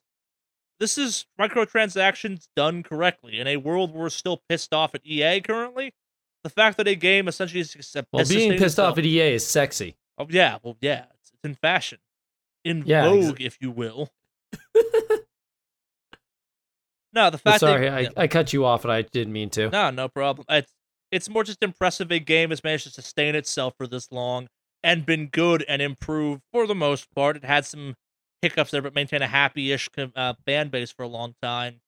this is microtransactions done correctly. In a world where we're still pissed off at EA currently, the fact that a game essentially is being pissed off at EA is sexy. Oh yeah, well yeah, it's in fashion, vogue, exactly. If you will. No, the fact. Sorry, I cut you off, and I didn't mean to. No, no problem. It's more just impressive. A game has managed to sustain itself for this long and been good and improved for the most part. It had some hiccups there, but maintained a happy-ish fan base for a long time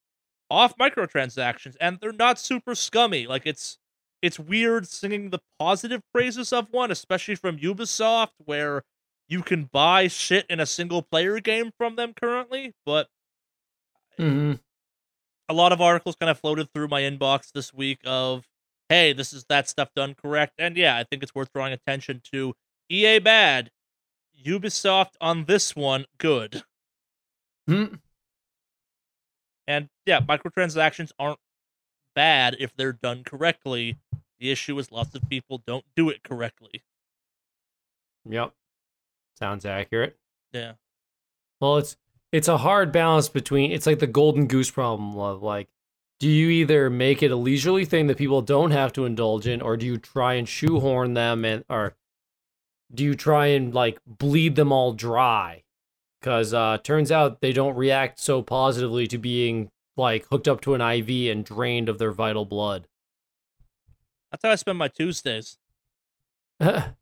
off microtransactions, and they're not super scummy. Like it's weird singing the positive praises of one, especially from Ubisoft, where you can buy shit in a single-player game from them currently, but. A lot of articles kind of floated through my inbox this week of, hey, this is that stuff done correct. And yeah, I think it's worth drawing attention to. EA bad. Ubisoft on this one, good. And yeah, microtransactions aren't bad if they're done correctly. The issue is lots of people don't do it correctly. Yep. Sounds accurate. Yeah. Well, it's a hard balance between, it's like the golden goose problem of like, do you either make it a leisurely thing that people don't have to indulge in, or do you try and shoehorn them or do you try and like bleed them all dry? Because turns out they don't react so positively to being like hooked up to an IV and drained of their vital blood. That's how I spend my Tuesdays. Yeah,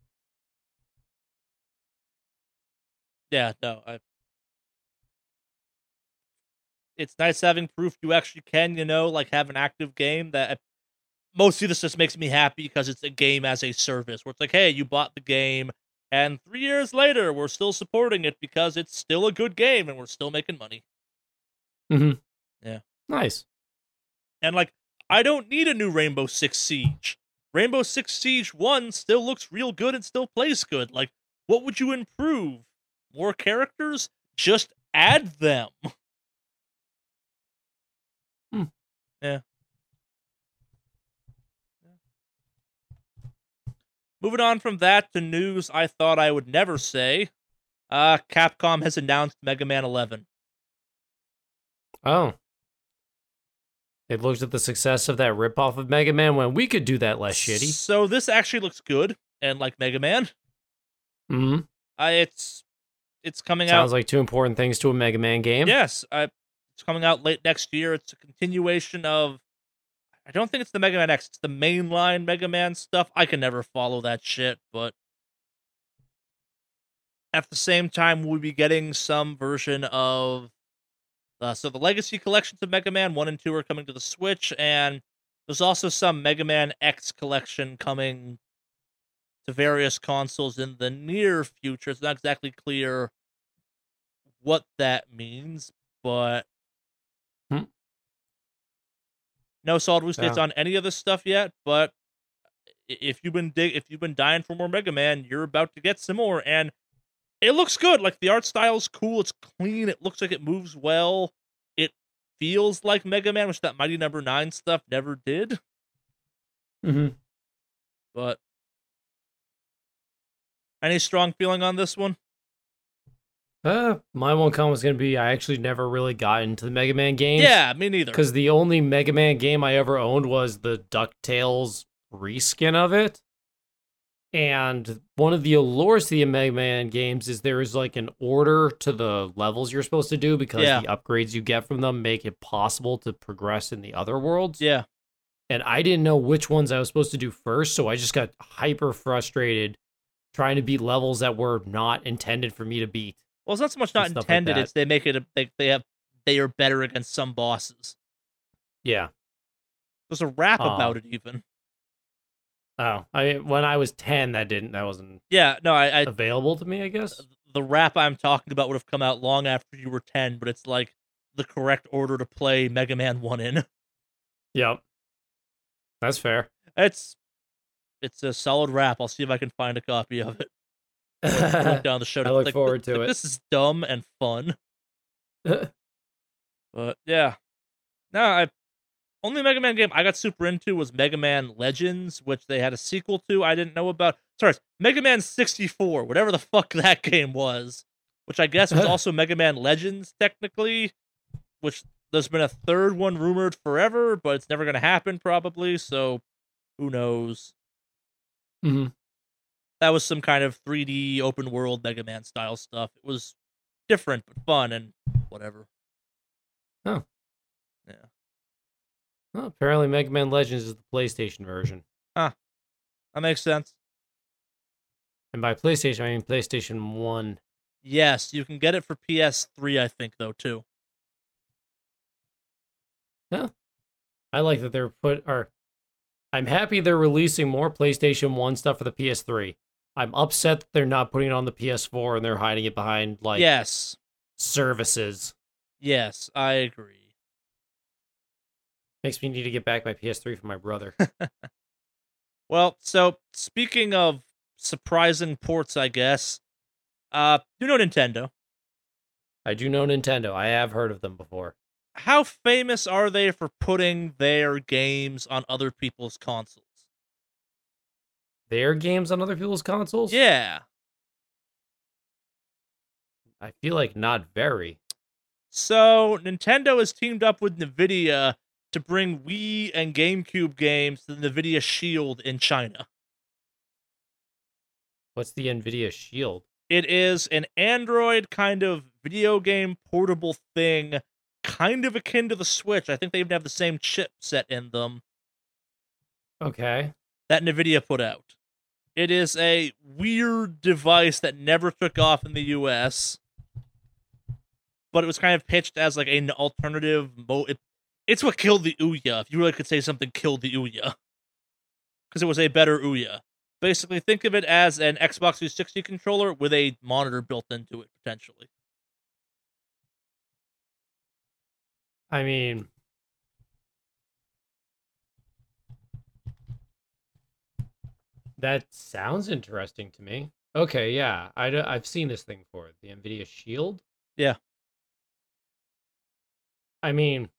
no, it's nice having proof you actually can, like have an active game that mostly this just makes me happy because it's a game as a service where it's like, hey, you bought the game and 3 years later, we're still supporting it because it's still a good game and we're still making money. Yeah. Nice. And like, I don't need a new Rainbow Six Siege. Rainbow Six Siege 1 still looks real good and still plays good. Like, what would you improve? More characters? Just add them. Yeah. Moving on from that to news I thought I would never say. Capcom has announced Mega Man 11. Oh. It looks at the success of that ripoff of Mega Man when we could do that less shitty. So this actually looks good and like Mega Man. Mm-hmm. It's coming out. Sounds like two important things to a Mega Man game. Yes. It's coming out late next year. It's a continuation of, I don't think it's the Mega Man X. It's the mainline Mega Man stuff. I can never follow that shit, but at the same time, we'll be getting some version of so the Legacy collections of Mega Man 1 and 2 are coming to the Switch, and there's also some Mega Man X collection coming to various consoles in the near future. It's not exactly clear what that means, but no solid release dates on any of this stuff yet, but if you've been dying for more Mega Man, you're about to get some more, and it looks good. Like, the art style is cool. It's clean. It looks like it moves well. It feels like Mega Man, which that Mighty Number 9 stuff never did. Mm-hmm. But any strong feeling on this one? My one comment was going to be I actually never really got into the Mega Man games. Yeah, me neither. Because the only Mega Man game I ever owned was the DuckTales reskin of it. And one of the allures to the Mega Man games is there is like an order to the levels you're supposed to do because the upgrades you get from them make it possible to progress in the other worlds. Yeah. And I didn't know which ones I was supposed to do first, so I just got hyper frustrated trying to beat levels that were not intended for me to beat. Well, it's not so much not intended, like it's they make it they are better against some bosses. Yeah. There's a rap about it even. Oh, when I was 10, that wasn't. Yeah, no, I available to me, I guess. The rap I'm talking about would have come out long after you were 10, but it's like the correct order to play Mega Man 1 in. Yep, that's fair. It's a solid rap. I'll see if I can find a copy of it. Down the show. I look forward to it. This is dumb and fun. But yeah, no, Only Mega Man game I got super into was Mega Man Legends, which they had a sequel to I didn't know about. Sorry, Mega Man 64, whatever the fuck that game was, which I guess was also Mega Man Legends, technically, which there's been a third one rumored forever, but it's never going to happen, probably, so who knows. Mm-hmm. That was some kind of 3D open-world Mega Man-style stuff. It was different, but fun, and whatever. Oh. Yeah. Well, apparently Mega Man Legends is the PlayStation version. Ah, that makes sense. And by PlayStation, I mean PlayStation 1. Yes, you can get it for PS3, I think, though, too. Yeah. I like that they're I'm happy they're releasing more PlayStation 1 stuff for the PS3. I'm upset that they're not putting it on the PS4 and they're hiding it behind, like, services. Yes, I agree. Makes me need to get back my PS3 for my brother. Well, so speaking of surprising ports, I guess, you know Nintendo. I do know Nintendo. I have heard of them before. How famous are they for putting their games on other people's consoles? Their games on other people's consoles? Yeah. I feel like not very. So Nintendo has teamed up with Nvidia to bring Wii and GameCube games to the Nvidia Shield in China. What's the Nvidia Shield? It is an Android kind of video game portable thing, kind of akin to the Switch. I think they even have the same chipset in them. Okay. That Nvidia put out. It is a weird device that never took off in the US, but it was kind of pitched as like an alternative It's what killed the Ouya, if you really could say something killed the Ouya. Because it was a better Ouya. Basically, think of it as an Xbox 360 controller with a monitor built into it, potentially. I mean, that sounds interesting to me. Okay, yeah, I've seen this thing before. The Nvidia Shield? Yeah. I mean,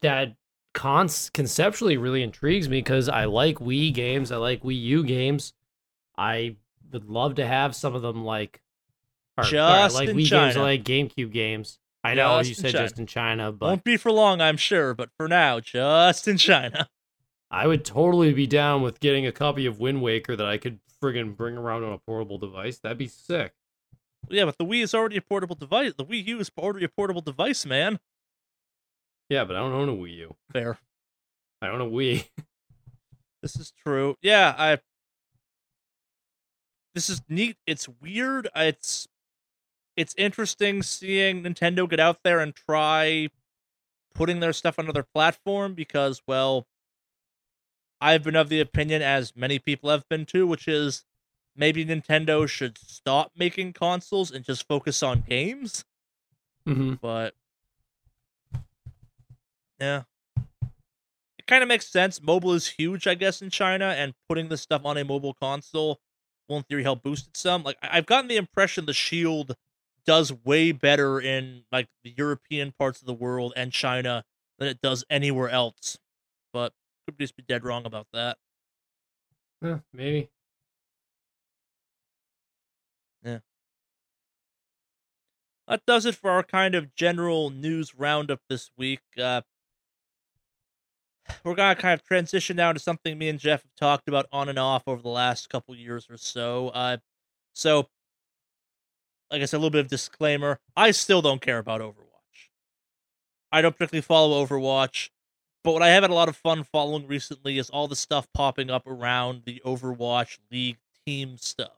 that conceptually really intrigues me because I like Wii games. I like Wii U games. I would love to have some of them like Wii games. I like GameCube games. I know you said just in China, but won't be for long, I'm sure. But for now, just in China. I would totally be down with getting a copy of Wind Waker that I could friggin' bring around on a portable device. That'd be sick. Yeah, but the Wii is already a portable device. The Wii U is already a portable device, man. Yeah, but I don't own a Wii U. Fair. I own a Wii. This is true. Yeah, This is neat. It's weird. It's interesting seeing Nintendo get out there and try putting their stuff on another platform because, well, I've been of the opinion, as many people have been too, which is maybe Nintendo should stop making consoles and just focus on games. Mm-hmm. But, yeah. It kind of makes sense. Mobile is huge, I guess, in China, and putting this stuff on a mobile console will, in theory, help boost it some. Like, I've gotten the impression the Shield does way better in, like, the European parts of the world and China than it does anywhere else. But could just be dead wrong about that. Huh, maybe. Yeah. That does it for our kind of general news roundup this week. We're going to kind of transition now to something me and Jeff have talked about on and off over the last couple years or so. So, like I said, a little bit of disclaimer. I still don't care about Overwatch. I don't particularly follow Overwatch. But what I have had a lot of fun following recently is all the stuff popping up around the Overwatch League team stuff.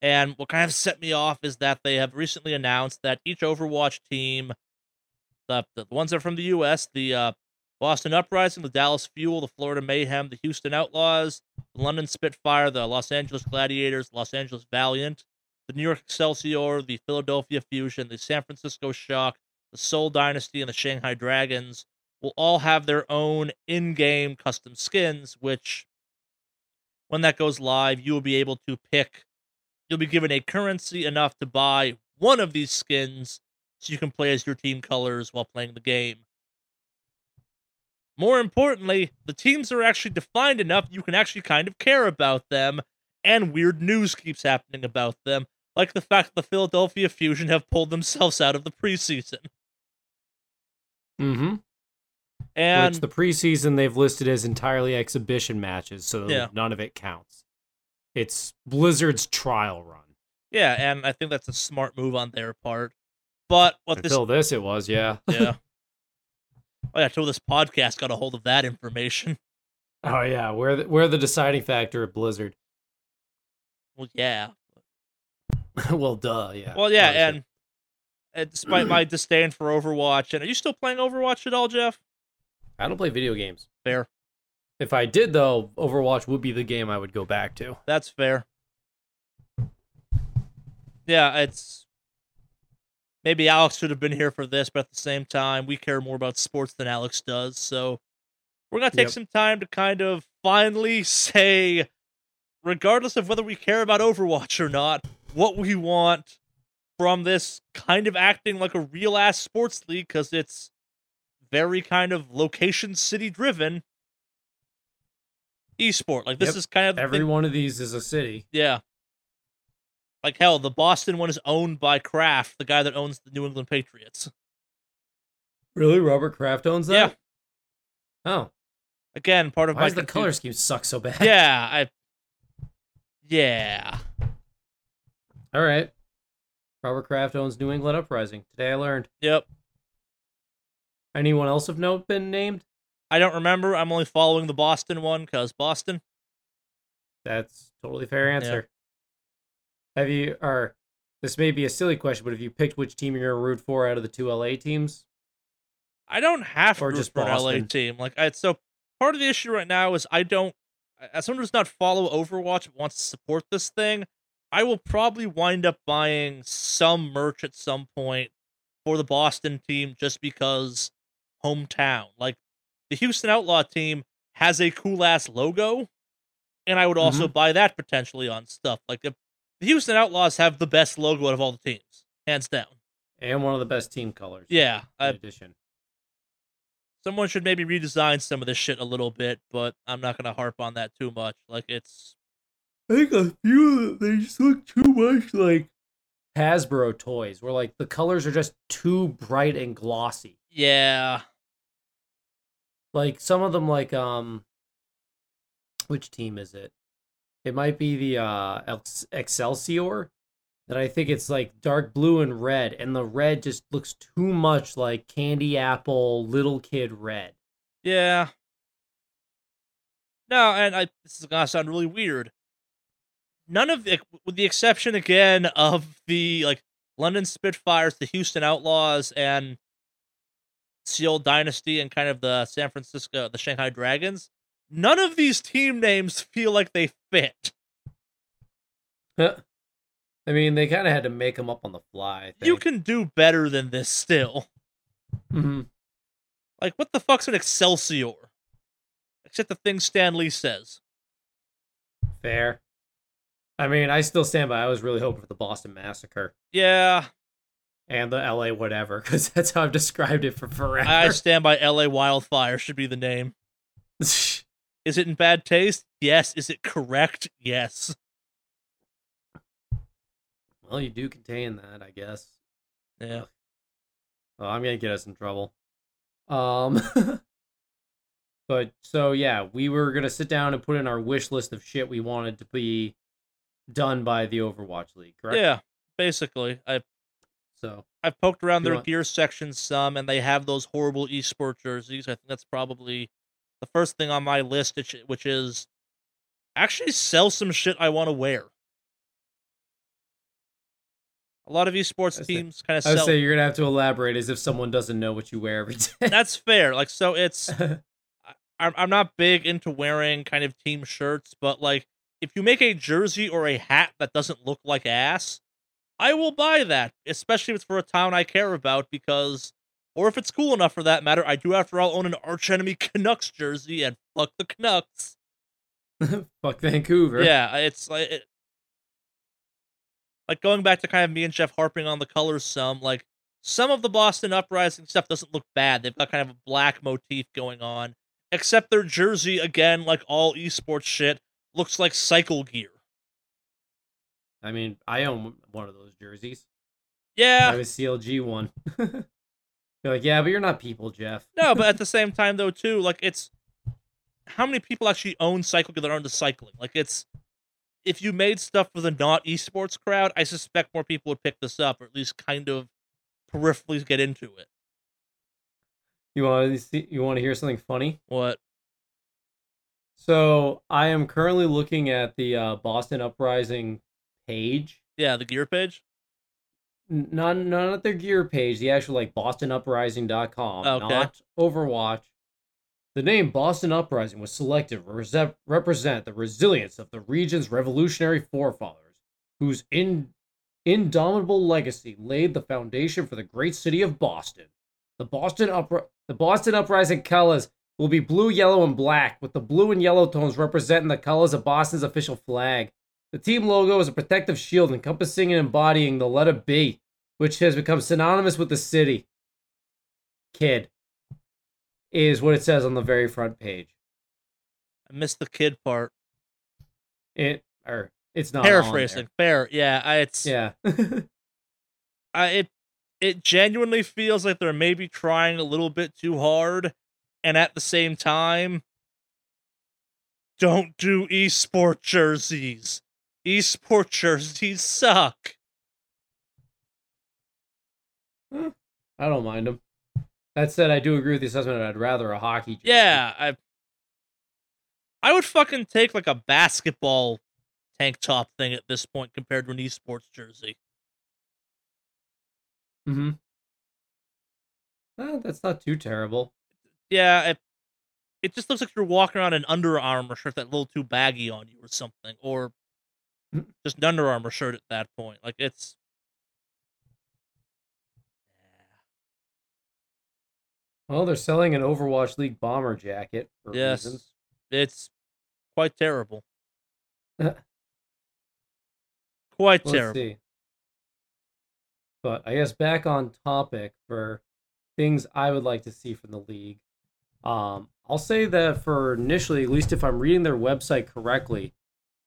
And what kind of set me off is that they have recently announced that each Overwatch team, the ones that are from the U.S., the Boston Uprising, the Dallas Fuel, the Florida Mayhem, the Houston Outlaws, the London Spitfire, the Los Angeles Gladiators, Los Angeles Valiant, the New York Excelsior, the Philadelphia Fusion, the San Francisco Shock, the Seoul Dynasty, and the Shanghai Dragons, will all have their own in-game custom skins, which, when that goes live, you will be able to pick. You'll be given a currency enough to buy one of these skins so you can play as your team colors while playing the game. More importantly, the teams are actually defined enough you can actually kind of care about them, and weird news keeps happening about them, like the fact that the Philadelphia Fusion have pulled themselves out of the preseason. Mm-hmm. And which the preseason they've listed as entirely exhibition matches, so yeah, none of it counts. It's Blizzard's trial run. Yeah, and I think that's a smart move on their part. But what until this it was, yeah. Yeah. Oh yeah, until this podcast got a hold of that information. Oh yeah, we're the deciding factor at Blizzard. Well, yeah. Well, duh, yeah. Well, yeah, and despite my disdain for Overwatch, and are you still playing Overwatch at all, Jeff? I don't play video games. Fair. If I did, though, Overwatch would be the game I would go back to. That's fair. Yeah, it's... Maybe Alex should have been here for this, but at the same time, we care more about sports than Alex does, so we're going to take some time to kind of finally say, regardless of whether we care about Overwatch or not, what we want from this kind of acting like a real-ass sports league, because it's very kind of location city driven esport. Like this is kind of every one of these is a city. Yeah. Like hell, the Boston one is owned by Kraft, the guy that owns the New England Patriots. Really? Robert Kraft owns that? Yeah. Oh. Again, part of why does the color scheme suck so bad? Yeah. Yeah. All right. Robert Kraft owns New England Uprising. Today I learned. Yep. Anyone else of note been named? I don't remember. I'm only following the Boston one because Boston. That's a totally fair answer. Yeah. Have you, or this may be a silly question, but have you picked which team you're going to root for out of the two LA teams? I don't have to root just for Boston. An LA team. Like, so part of the issue right now is as someone who's not follow Overwatch but wants to support this thing, I will probably wind up buying some merch at some point for the Boston team just because hometown. Like, the Houston Outlaw team has a cool-ass logo, and I would also buy that potentially on stuff. Like, the Houston Outlaws have the best logo out of all the teams, hands down. And one of the best team colors. Yeah. In addition. Someone should maybe redesign some of this shit a little bit, but I'm not going to harp on that too much. Like, I think a few of them, they just look too much like Hasbro toys where like the colors are just too bright and glossy. Yeah. Like some of them, like which team is it? It might be the Excelsior. That I think it's like dark blue and red, and the red just looks too much like candy apple little kid red. Yeah. No, and this is gonna sound really weird. None of it, with the exception again of the like London Spitfires, the Houston Outlaws, and Seoul Dynasty, and kind of the San Francisco, the Shanghai Dragons. None of these team names feel like they fit. I mean, they kind of had to make them up on the fly. You can do better than this still. Mm-hmm. Like, what the fuck's an Excelsior? Except the thing Stan Lee says. Fair. I mean, I still stand by. I was really hoping for the Boston Massacre. Yeah. And the LA whatever, because that's how I've described it for forever. I stand by. LA Wildfire should be the name. Is it in bad taste? Yes. Is it correct? Yes. Well, you do contain that, I guess. Yeah. Well, I'm going to get us in trouble. But, so, yeah, we were going to sit down and put in our wish list of shit we wanted to be done by the Overwatch League, correct? Yeah, basically. I've poked around their gear section some, and they have those horrible eSport jerseys. I think that's probably the first thing on my list, which is actually sell some shit I want to wear. A lot of esports teams kind of sell. I would say you're going to have to elaborate as if someone doesn't know what you wear every day. That's fair. Like, so it's... I'm not big into wearing kind of team shirts, but, like, if you make a jersey or a hat that doesn't look like ass, I will buy that, especially if it's for a town I care about, because... Or if it's cool enough for that matter, I do, after all, own an Arch Enemy Canucks jersey, and fuck the Canucks. Fuck Vancouver. Yeah, it's like... Like, going back to kind of me and Jeff harping on the colors some, like, some of the Boston Uprising stuff doesn't look bad. They've got kind of a black motif going on. Except their jersey, again, like all esports shit, looks like cycle gear. I mean, I own one of those jerseys. Yeah. I have a CLG one. You're like, yeah, but you're not people, Jeff. No, but at the same time, though, too, like, it's... How many people actually own cycle gear that are into cycling? Like, it's... If you made stuff for the not esports crowd, I suspect more people would pick this up, or at least kind of peripherally get into it. You want to hear something funny? What? So I am currently looking at the Boston Uprising page. Yeah, the gear page. Not at their gear page. The actual like BostonUprising.com. Okay. Not Overwatch. The name Boston Uprising was selected to represent the resilience of the region's revolutionary forefathers, whose indomitable legacy laid the foundation for the great city of Boston. The Boston Uprising colors will be blue, yellow, and black, with the blue and yellow tones representing the colors of Boston's official flag. The team logo is a protective shield encompassing and embodying the letter B, which has become synonymous with the city. Kid. Is what it says on the very front page. I missed the kid part. It's not paraphrasing. Fair, yeah. It genuinely feels like they're maybe trying a little bit too hard, and at the same time, don't do eSport jerseys. eSport jerseys suck. I don't mind them. That said, I do agree with the assessment that I'd rather a hockey jersey. Yeah, I would fucking take, like, a basketball tank top thing at this point compared to an esports jersey. Mm-hmm. Well, that's not too terrible. Yeah, it just looks like you're walking around an Under Armour shirt that's a little too baggy on you or something, or just an Under Armour shirt at that point. Like, it's... Well, they're selling an Overwatch League bomber jacket for reasons. It's quite terrible. Terrible. See. But I guess back on topic for things I would like to see from the league. I'll say that for initially, at least if I'm reading their website correctly,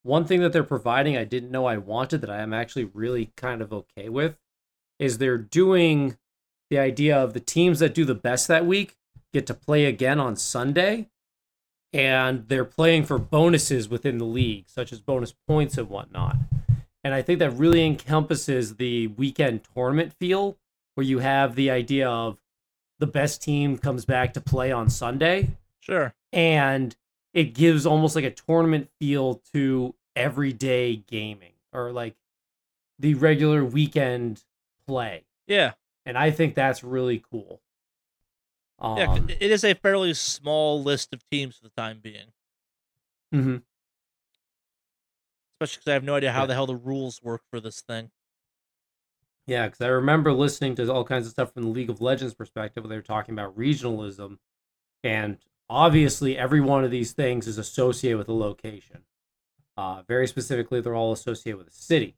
One thing that they're providing I didn't know I wanted that I am actually really kind of okay with is they're doing the idea of the teams that do the best that week get to play again on Sunday, and they're playing for bonuses within the league, such as bonus points and whatnot. And I think that really encompasses the weekend tournament feel, where you have the idea of the best team comes back to play on Sunday. Sure. And it gives almost like a tournament feel to everyday gaming, or like the regular weekend play. Yeah. And I think that's really cool. Yeah, it is a fairly small list of teams for the time being. Mm-hmm. Especially because I have no idea how the hell the rules work for this thing. Yeah, because I remember listening to all kinds of stuff from the League of Legends perspective where they were talking about regionalism. And obviously, every one of these things is associated with a location. Very specifically, they're all associated with a city.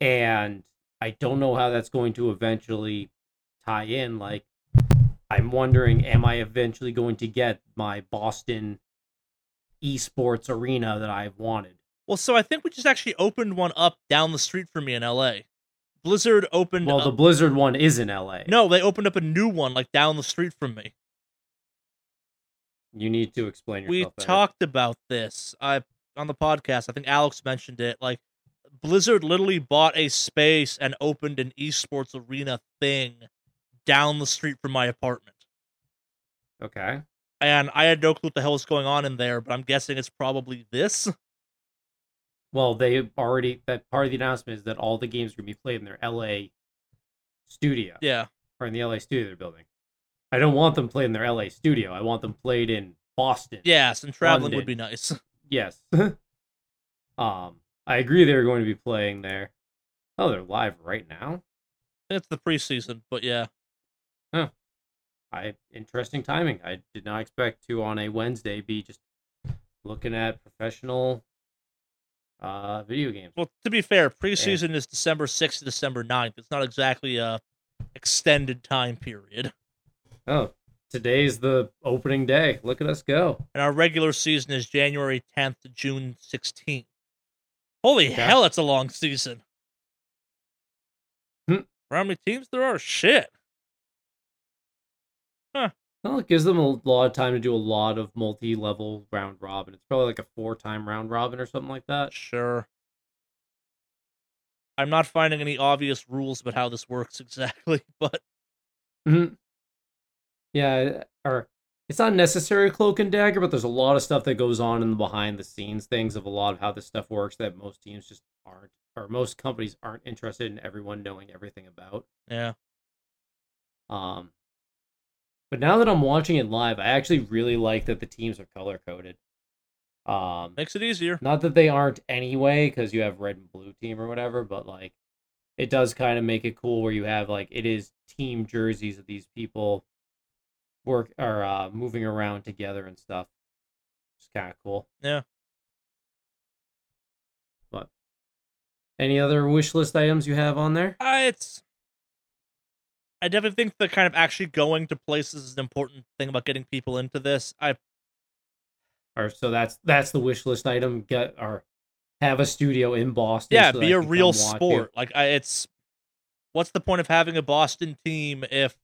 And I don't know how that's going to eventually tie in. Like, I'm wondering, am I eventually going to get my Boston esports arena that I've wanted? Well, so I think we just actually opened one up down the street from me in L.A. Blizzard opened up. Well, the Blizzard one is in LA. No, they opened up a new one, like, down the street from me. You need to explain yourself. We talked about this on the podcast. I think Alex mentioned it. Like, Blizzard literally bought a space and opened an esports arena thing down the street from my apartment. Okay. And I had no clue what the hell was going on in there, but I'm guessing it's probably this. Well, that part of the announcement is that all the games are going to be played in their LA studio. Yeah. Or in the LA studio they're building. I don't want them played in their LA studio. I want them played in Boston. Yeah, some traveling London. Would be nice. Yes. I agree they're going to be playing there. Oh, they're live right now? It's the preseason, but yeah. Huh. Interesting timing. I did not expect to, on a Wednesday, be just looking at professional video games. Well, to be fair, preseason is December 6th to December 9th. It's not exactly a extended time period. Oh, today's the opening day. Look at us go. And our regular season is January 10th to June 16th. Holy hell, it's a long season. For how many teams there are? Shit. Huh. Well, it gives them a lot of time to do a lot of multi-level round robin. It's probably like a 4-time round robin or something like that. Sure. I'm not finding any obvious rules about how this works exactly, but... Mm-hmm. Yeah, or it's not necessarily cloak and dagger, but there's a lot of stuff that goes on in the behind-the-scenes things of a lot of how this stuff works that most teams just aren't, or most companies aren't interested in everyone knowing everything about. Yeah. But now that I'm watching it live, I actually really like that the teams are color-coded. Makes it easier. Not that they aren't anyway, because you have red and blue team or whatever, but like it does kind of make it cool where you have like it is team jerseys that these people are moving around together and stuff. It's kind of cool. Yeah. But any other wish list items you have on there? I definitely think that kind of actually going to places is an important thing about getting people into this. So that's the wish list item. Have a studio in Boston. Yeah, so be a real sport. Like what's the point of having a Boston team if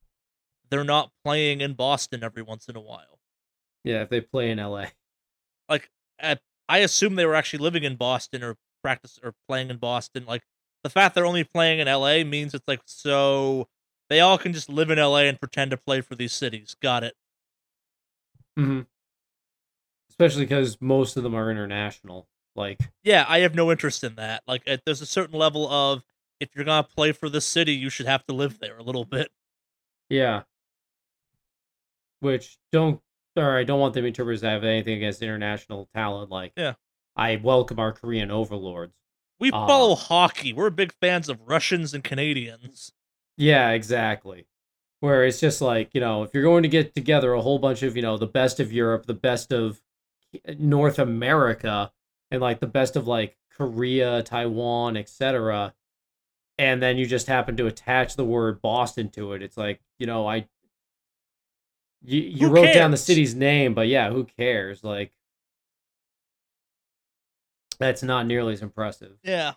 they're not playing in Boston every once in a while? Yeah, if they play in LA. Like I assume they were actually living in Boston or practice or playing in Boston. Like the fact they're only playing in LA means it's like so. They all can just live in LA and pretend to play for these cities. Got it. Mm-hmm. Especially because most of them are international. Like, yeah, I have no interest in that. Like, there's a certain level of if you're gonna play for the city, you should have to live there a little bit. Yeah. I don't want them interpreters to have anything against international talent. Like, yeah. I welcome our Korean overlords. We follow hockey. We're big fans of Russians and Canadians. Yeah, exactly. Where it's just like, you know, if you're going to get together a whole bunch of, you know, the best of Europe, the best of North America, and like the best of like Korea, Taiwan, etc., and then you just happen to attach the word Boston to it, it's like, you know, you wrote down the city's name, but yeah, who cares? Like, That's not nearly as impressive. Yeah.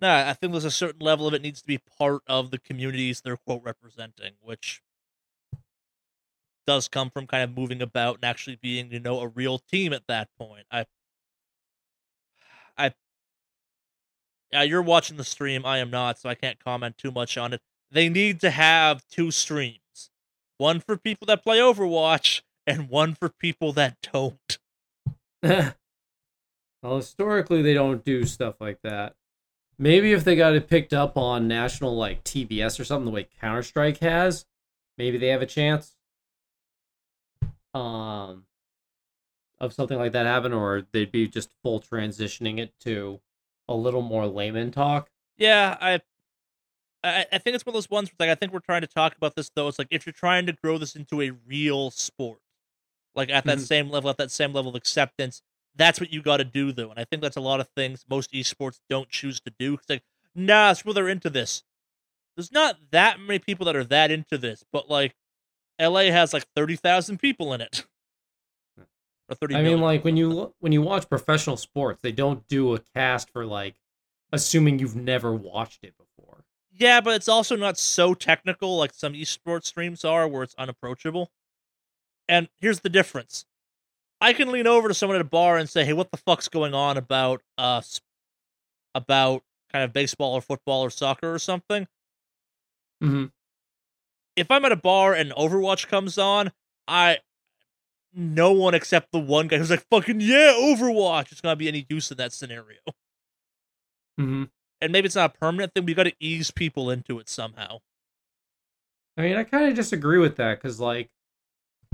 No, I think there's a certain level of it needs to be part of the communities they're, quote, representing, which does come from kind of moving about and actually being, you know, a real team at that point. You're watching the stream. I am not, so I can't comment too much on it. They need to have two streams. One for people that play Overwatch, and one for people that don't. Well, historically, they don't do stuff like that. Maybe if they got it picked up on national, like, TBS or something, the way Counter-Strike has, maybe they have a chance of something like that happen, or they'd be just full transitioning it to a little more layman talk. Yeah, I think it's one of those ones where, like, I think we're trying to talk about this, though. It's like, if you're trying to grow this into a real sport, like, at that same level, at that same level of acceptance, that's what you got to do, though. And I think that's a lot of things most esports don't choose to do. It's like, nah, it's where they're into this. There's not that many people that are that into this, but, like, LA has, like, 30,000 people in it. Or 30 million. I mean, like, when you watch professional sports, they don't do a cast for, like, assuming you've never watched it before. Yeah, but it's also not so technical like some esports streams are, where it's unapproachable. And here's the difference. I can lean over to someone at a bar and say, hey, what the fuck's going on about kind of baseball or football or soccer or something? Mm-hmm. If I'm at a bar and Overwatch comes on, no one except the one guy who's like, fucking yeah, Overwatch, is going to be any use in that scenario. Mm-hmm. And maybe it's not a permanent thing, but you got to ease people into it somehow. I mean, I kind of disagree with that, because, like,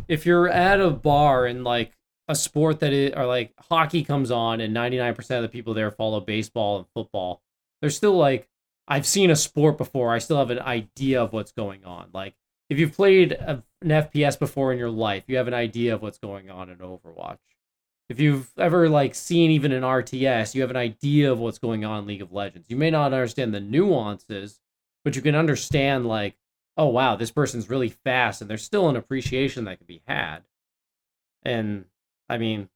if you're at a bar and, like, a sport like hockey comes on and 99% of the people there follow baseball and football, they're still like, I've seen a sport before. I still have an idea of what's going on. Like, if you've played an FPS before in your life, you have an idea of what's going on in Overwatch. If you've ever, like, seen even an RTS, you have an idea of what's going on in League of Legends. You may not understand the nuances, but you can understand, like, oh, wow, this person's really fast, and there's still an appreciation that can be had. And, I mean,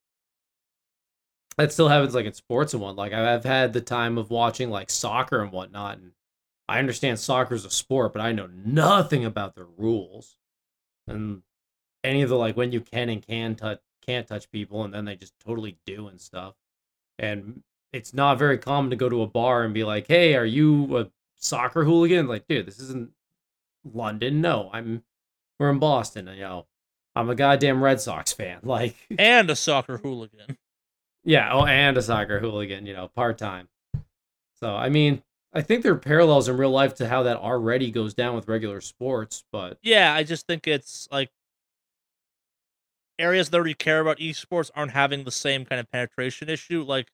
that still happens, like, in sports and whatnot. Like, I've had the time of watching, like, soccer and whatnot, and I understand soccer is a sport, but I know nothing about the rules. And any of the, like, when you can and can't touch people, and then they just totally do and stuff. And it's not very common to go to a bar and be like, hey, are you a soccer hooligan? Like, dude, this isn't London. No, we're in Boston. You know, I'm a goddamn Red Sox fan. Like, and a soccer hooligan. Yeah, oh, and a soccer hooligan, you know, part-time. So, I mean, I think there are parallels in real life to how that already goes down with regular sports, but... Yeah, I just think it's, like, areas that already care about esports aren't having the same kind of penetration issue. Like,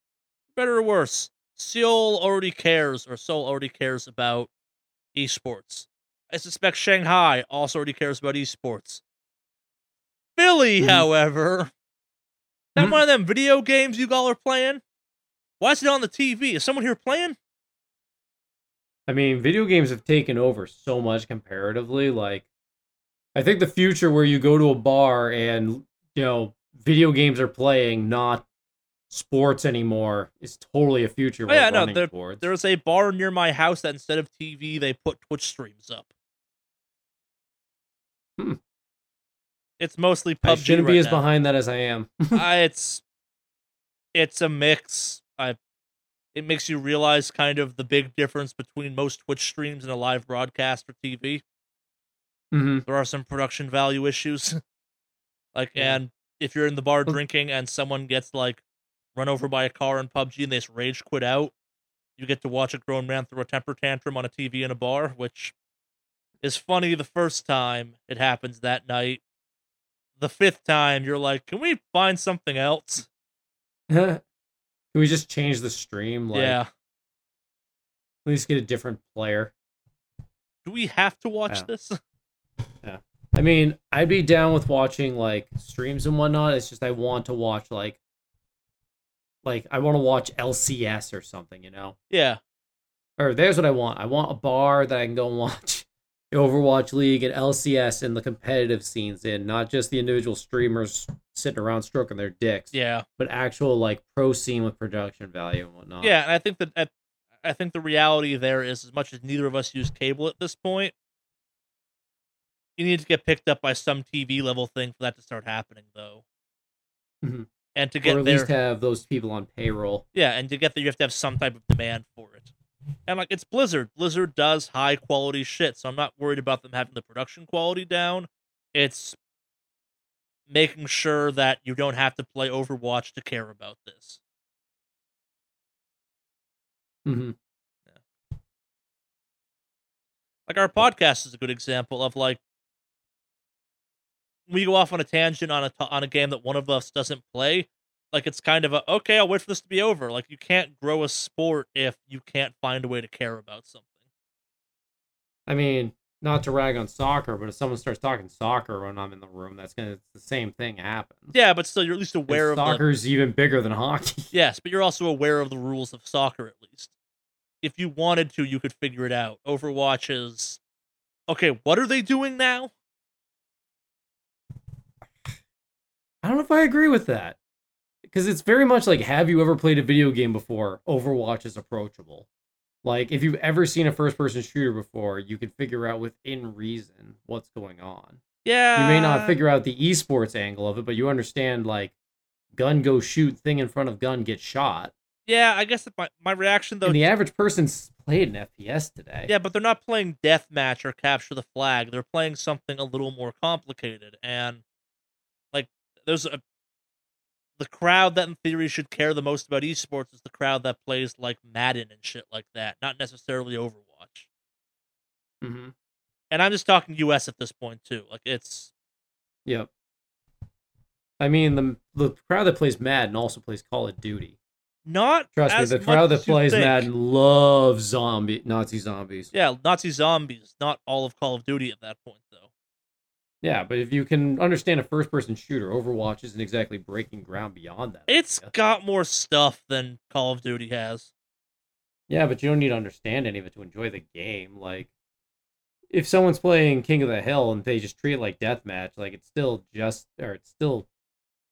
better or worse, Seoul already cares, or Seoul already cares about esports. I suspect Shanghai also already cares about esports. Philly, however... That one of them video games you all are playing? Why is it on the TV? Is someone here playing? I mean, video games have taken over so much comparatively. Like, I think the future where you go to a bar and, you know, video games are playing, not sports anymore, is totally a future. Oh, yeah, no, there's a bar near my house that instead of TV, they put Twitch streams up. Hmm. It's mostly PUBG. I shouldn't be as behind that as I am. It's a mix. It makes you realize kind of the big difference between most Twitch streams and a live broadcast for TV. Mm-hmm. There are some production value issues. Like, and if you're in the bar drinking and someone gets, like, run over by a car in PUBG and they just rage quit out, you get to watch a grown man throw a temper tantrum on a TV in a bar, which is funny the first time it happens that night. The fifth time, you're like, can we find something else? Can we just change the stream? Like, yeah. At least get a different player. Do we have to watch this? Yeah. I mean, I'd be down with watching, like, streams and whatnot. It's just I want to watch, like I want to watch LCS or something, you know? Yeah. Or there's what I want. I want a bar that I can go and watch Overwatch League and LCS and the competitive scenes in, not just the individual streamers sitting around stroking their dicks, but actual like pro scene with production value and whatnot. Yeah, and I think that I think the reality there is, as much as neither of us use cable at this point, you need to get picked up by some TV level thing for that to start happening, though. Mm-hmm. And to get, or at least have those people on payroll. Yeah, and to get there, you have to have some type of demand for it. And like, it's Blizzard. Blizzard does high quality shit, so I'm not worried about them having the production quality down. It's making sure that you don't have to play Overwatch to care about this. Mm-hmm. Yeah. Like, our podcast is a good example of, like, we go off on a tangent on a game that one of us doesn't play. Like, it's kind of a, okay, I'll wait for this to be over. Like, you can't grow a sport if you can't find a way to care about something. I mean, not to rag on soccer, but if someone starts talking soccer when I'm in the room, it's the same thing happens. Yeah, but still, you're at least aware of soccer's even bigger than hockey. Yes, but you're also aware of the rules of soccer, at least. If you wanted to, you could figure it out. Overwatch is, okay, what are they doing now? I don't know if I agree with that. Because it's very much like, have you ever played a video game before? Overwatch is approachable. Like, if you've ever seen a first-person shooter before, you can figure out within reason what's going on. Yeah. You may not figure out the esports angle of it, but you understand, like, gun, go shoot, thing in front of gun, get shot. Yeah, I guess my reaction, though... And the average person's played an FPS today. Yeah, but they're not playing Deathmatch or Capture the Flag. They're playing something a little more complicated. And, like, there's a... The crowd that in theory should care the most about esports is the crowd that plays like Madden and shit like that, not necessarily Overwatch. Mm-hmm. And I'm just talking US at this point too. Like, it's, yep. I mean, the crowd that plays Madden also plays Call of Duty. Not trust me, the crowd that plays Madden loves Nazi zombies. Yeah, Nazi zombies. Not all of Call of Duty at that point, though. Yeah, but if you can understand a first-person shooter, Overwatch isn't exactly breaking ground beyond that. It's got more stuff than Call of Duty has. Yeah, but you don't need to understand any of it to enjoy the game. Like, if someone's playing King of the Hill and they just treat it like deathmatch, like, it's still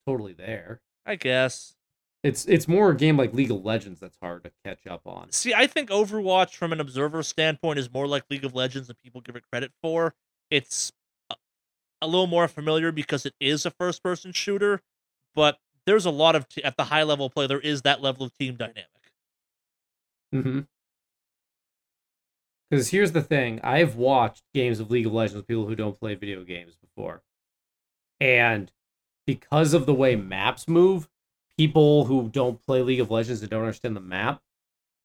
totally there. I guess. It's more a game like League of Legends that's hard to catch up on. See, I think Overwatch, from an observer standpoint, is more like League of Legends than people give it credit for. It's a little more familiar because it is a first-person shooter, but there's a lot of at the high-level play, there is that level of team dynamic. Mm-hmm. Because here's the thing. I've watched games of League of Legends with people who don't play video games before. And because of the way maps move, people who don't play League of Legends and don't understand the map,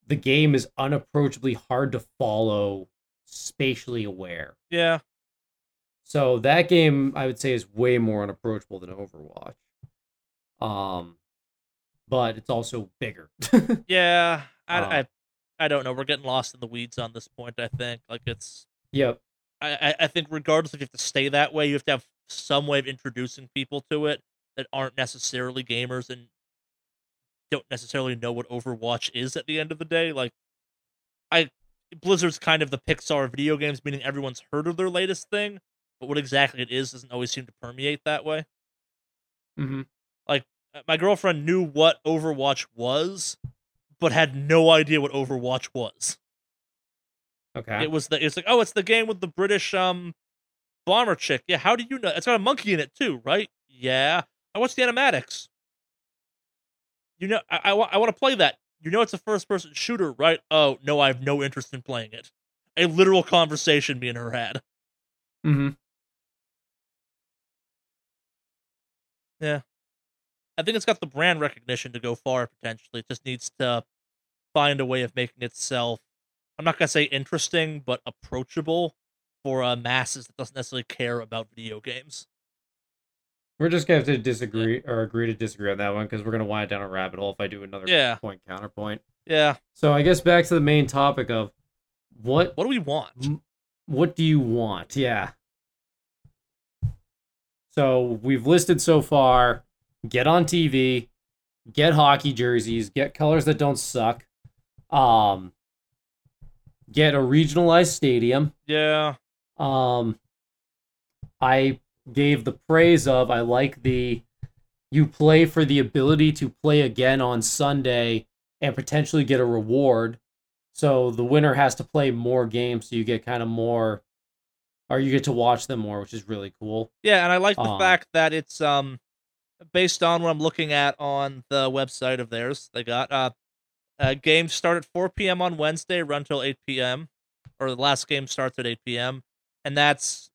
the game is unapproachably hard to follow, spatially aware. Yeah. So that game, I would say, is way more unapproachable than Overwatch. But it's also bigger. Yeah, I don't know. We're getting lost in the weeds on this point, I think. Like, it's... Yep. I think regardless if you have to stay that way, you have to have some way of introducing people to it that aren't necessarily gamers and don't necessarily know what Overwatch is at the end of the day. Like, Blizzard's kind of the Pixar of video games, meaning everyone's heard of their latest thing. But what exactly it is doesn't always seem to permeate that way. Mm-hmm. Like, my girlfriend knew what Overwatch was, but had no idea what Overwatch was. Okay. It's like, oh, it's the game with the British bomber chick. Yeah, how do you know? It's got a monkey in it too, right? Yeah. I watched the animatics. You know, I want to play that. You know, it's a first-person shooter, right? Oh, no, I have no interest in playing it. A literal conversation me and her had. Mm-hmm. Yeah. I think it's got the brand recognition to go far, potentially. It just needs to find a way of making itself, I'm not going to say interesting, but approachable for masses that doesn't necessarily care about video games. We're just going to have to disagree, or agree to disagree on that one, because we're going to wind down a rabbit hole if I do another point counterpoint. Yeah. So I guess back to the main topic of what do we want? What do you want? Yeah. So we've listed so far, get on TV, get hockey jerseys, get colors that don't suck, get a regionalized stadium. Yeah. I gave the praise of, I like the, you play for the ability to play again on Sunday and potentially get a reward. So the winner has to play more games, so you get kind of more, or you get to watch them more, which is really cool. Yeah, and I like the fact that it's based on what I'm looking at on the website of theirs. They got games start at 4 p.m. on Wednesday, run till 8 p.m., or the last game starts at 8 p.m., and that's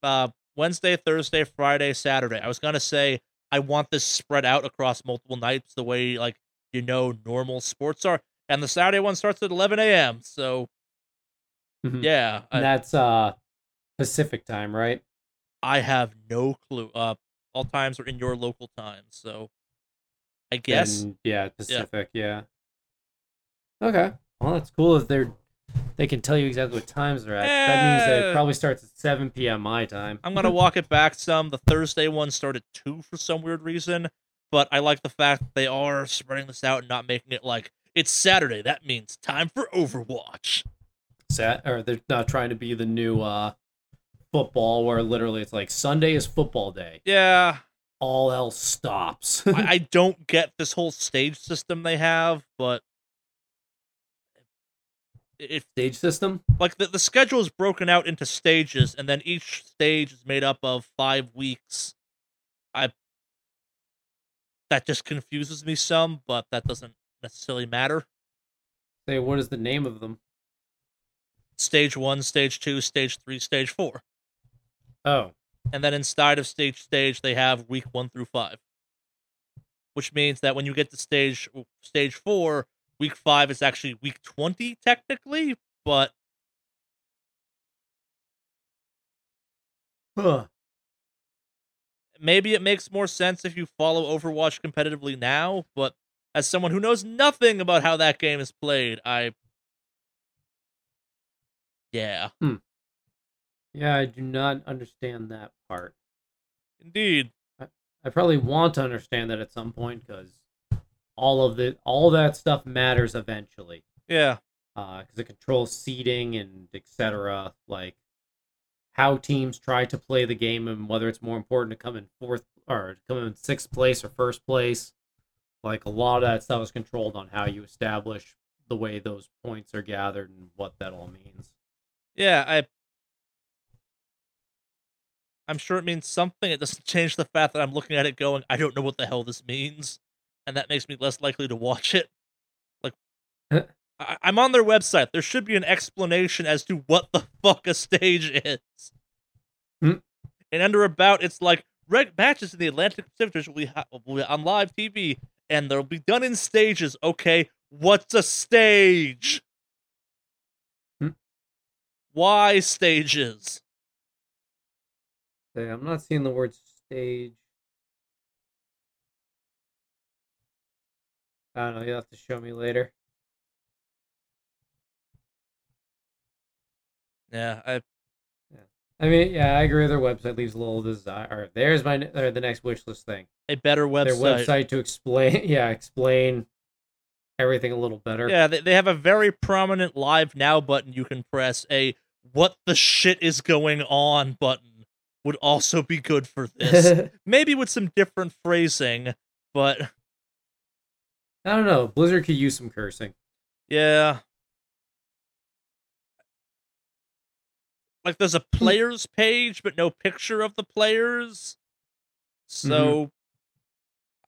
Wednesday, Thursday, Friday, Saturday. I was going to say I want this spread out across multiple nights the way, like, you know, normal sports are, and the Saturday one starts at 11 a.m., so, yeah. And that's... Pacific time, right? I have no clue. All times are in your local time, so I guess. And, yeah, Pacific, yeah. Okay. Well, that's cool if they can tell you exactly what times they're at. That means that it probably starts at 7 p.m. my time. I'm going to walk it back some. The Thursday one started at 2 for some weird reason, but I like the fact that they are spreading this out and not making it like, it's Saturday, that means time for Overwatch. Or they're not trying to be the new... football, where literally it's like Sunday is football day. Yeah. All else stops. I don't get this whole stage system they have, but if stage system? Like the schedule is broken out into stages, and then each stage is made up of 5 weeks. That just confuses me some, but that doesn't necessarily matter. Say, what is the name of them? Stage 1, stage 2, stage 3, stage 4. Oh. And then inside of stage, they have week 1 through 5. Which means that when you get to stage 4, week 5 is actually week 20, technically, but... Huh. Maybe it makes more sense if you follow Overwatch competitively now, but as someone who knows nothing about how that game is played, Yeah, I do not understand that part. Indeed. I probably want to understand that at some point, because all that stuff matters eventually. Yeah. Because it controls seeding and etc. Like, how teams try to play the game and whether it's more important to come in fourth or to come in sixth place or first place. Like, a lot of that stuff is controlled on how you establish the way those points are gathered and what that all means. Yeah, I'm sure it means something. It doesn't change the fact that I'm looking at it going, I don't know what the hell this means, and that makes me less likely to watch it. Like, I'm on their website. There should be an explanation as to what the fuck a stage is. And under about, it's like, matches in the Atlantic Pacific will be on live TV, and they'll be done in stages. Okay, what's a stage? Why stages? I'm not seeing the word stage. I don't know. You'll have to show me later. Yeah. I mean, yeah, I agree. Their website leaves a little desire. There's the next wish list thing. A better website. Their website to explain everything a little better. Yeah, they have a very prominent live now button. You can press a what the shit is going on button would also be good for this. Maybe with some different phrasing, but... I don't know. Blizzard could use some cursing. Yeah. Like, there's a players page, but no picture of the players. So...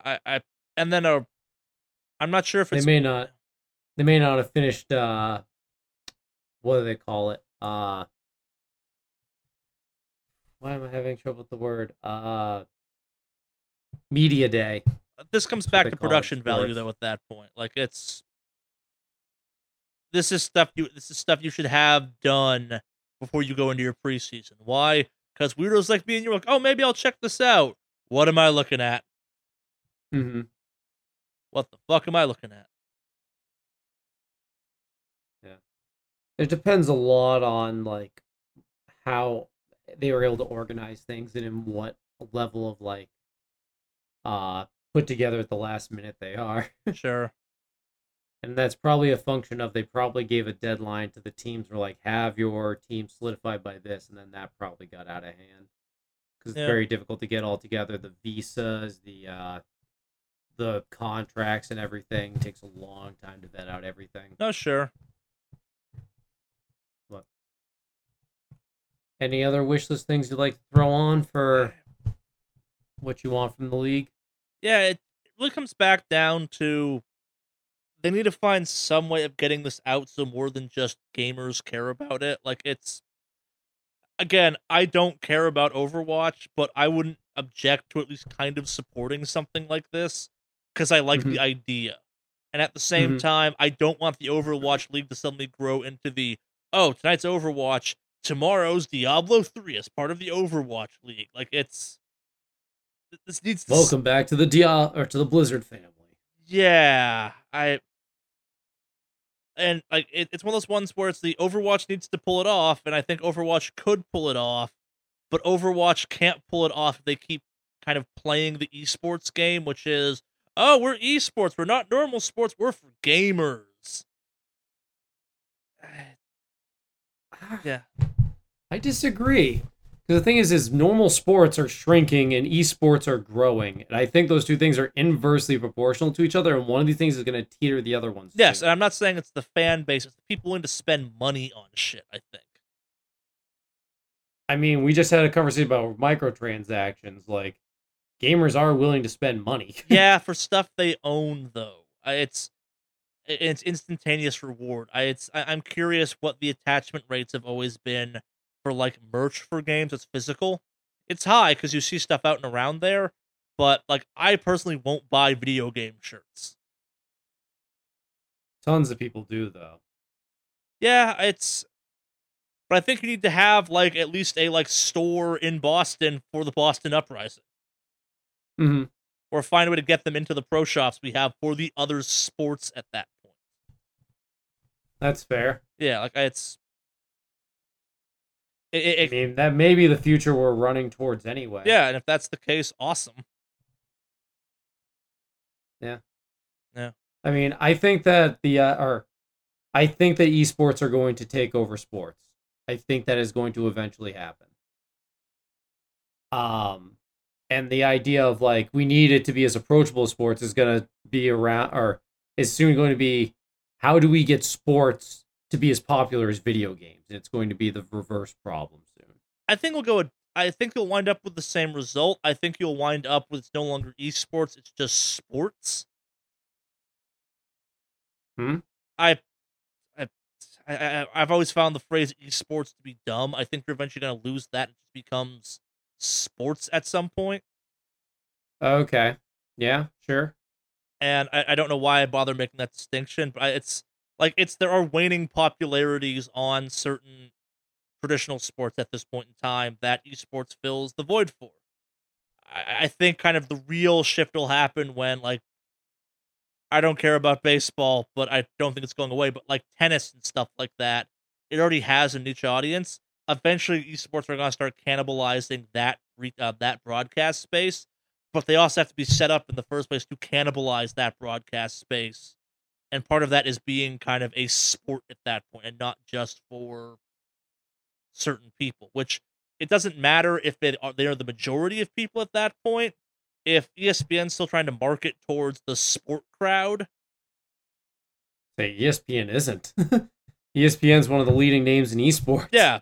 And then I'm not sure if it's... They may not have finished... what do they call it? Why am I having trouble with the word? Media day. This comes back to production value, though. At that point, like, it's this is stuff you should have done before you go into your preseason. Why? Because weirdos like me and you're like, oh, maybe I'll check this out. What am I looking at? What the fuck am I looking at? It depends a lot on, like, how they were able to organize things and in what level of, like, put together at the last minute they are. Sure. And that's probably a function of they probably gave a deadline to the teams were like, have your team solidified by this, and then that probably got out of hand. Because it's very difficult to get all together. The visas, the contracts and everything. It takes a long time to vet out everything. No, sure. Look. Any other wish list things you'd like to throw on for what you want from the league? Yeah, it really comes back down to they need to find some way of getting this out so more than just gamers care about it. Like, it's... Again, I don't care about Overwatch, but I wouldn't object to at least kind of supporting something like this, because I like the idea. And at the same time, I don't want the Overwatch League to suddenly grow into the, oh, tonight's Overwatch, tomorrow's Diablo 3 as part of the Overwatch League. Like, it's... This needs to... Welcome back to the to the Blizzard family. Yeah, and like it's one of those ones where it's the Overwatch needs to pull it off, and I think Overwatch could pull it off, but Overwatch can't pull it off if they keep kind of playing the esports game, which is, oh, we're esports, we're not normal sports, we're for gamers. Yeah, I disagree. The thing is normal sports are shrinking and esports are growing. And I think those two things are inversely proportional to each other. And one of these things is going to teeter the other ones. Yes, and I'm not saying it's the fan base. It's the people willing to spend money on shit, I think. I mean, we just had a conversation about microtransactions. Like, gamers are willing to spend money. Yeah, for stuff they own, though. It's instantaneous reward. I'm curious what the attachment rates have always been for like merch for games that's physical. It's high because you see stuff out and around there, but like I personally won't buy video game shirts. Tons of people do though. Yeah, but I think you need to have like at least a like store in Boston for the Boston Uprising. Mm-hmm. Or find a way to get them into the pro shops we have for the other sports at that point. That's fair. Yeah, like it's I mean, that may be the future we're running towards anyway. Yeah, and if that's the case, awesome. Yeah. Yeah. I mean, I think that I think that esports are going to take over sports. I think that is going to eventually happen. And the idea of like we need it to be as approachable as sports is going to be around, or is soon going to be, how do we get sports to be as popular as video games, and it's going to be the reverse problem soon. I think you'll wind up with the same result. I think you'll wind up with it's no longer esports; it's just sports. I've always found the phrase esports to be dumb. I think you're eventually going to lose that and it becomes sports at some point. Okay. Yeah. Sure. And I don't know why I bother making that distinction, but it's. Like, there are waning popularities on certain traditional sports at this point in time that esports fills the void for. I think kind of the real shift will happen when, like, I don't care about baseball, but I don't think it's going away, but, like, tennis and stuff like that, it already has a niche audience. Eventually, esports are going to start cannibalizing that broadcast space, but they also have to be set up in the first place to cannibalize that broadcast space. And part of that is being kind of a sport at that point and not just for certain people, which it doesn't matter if they are the majority of people at that point. If ESPN's still trying to market towards the sport crowd. Say ESPN isn't. ESPN's one of the leading names in esports. Yeah.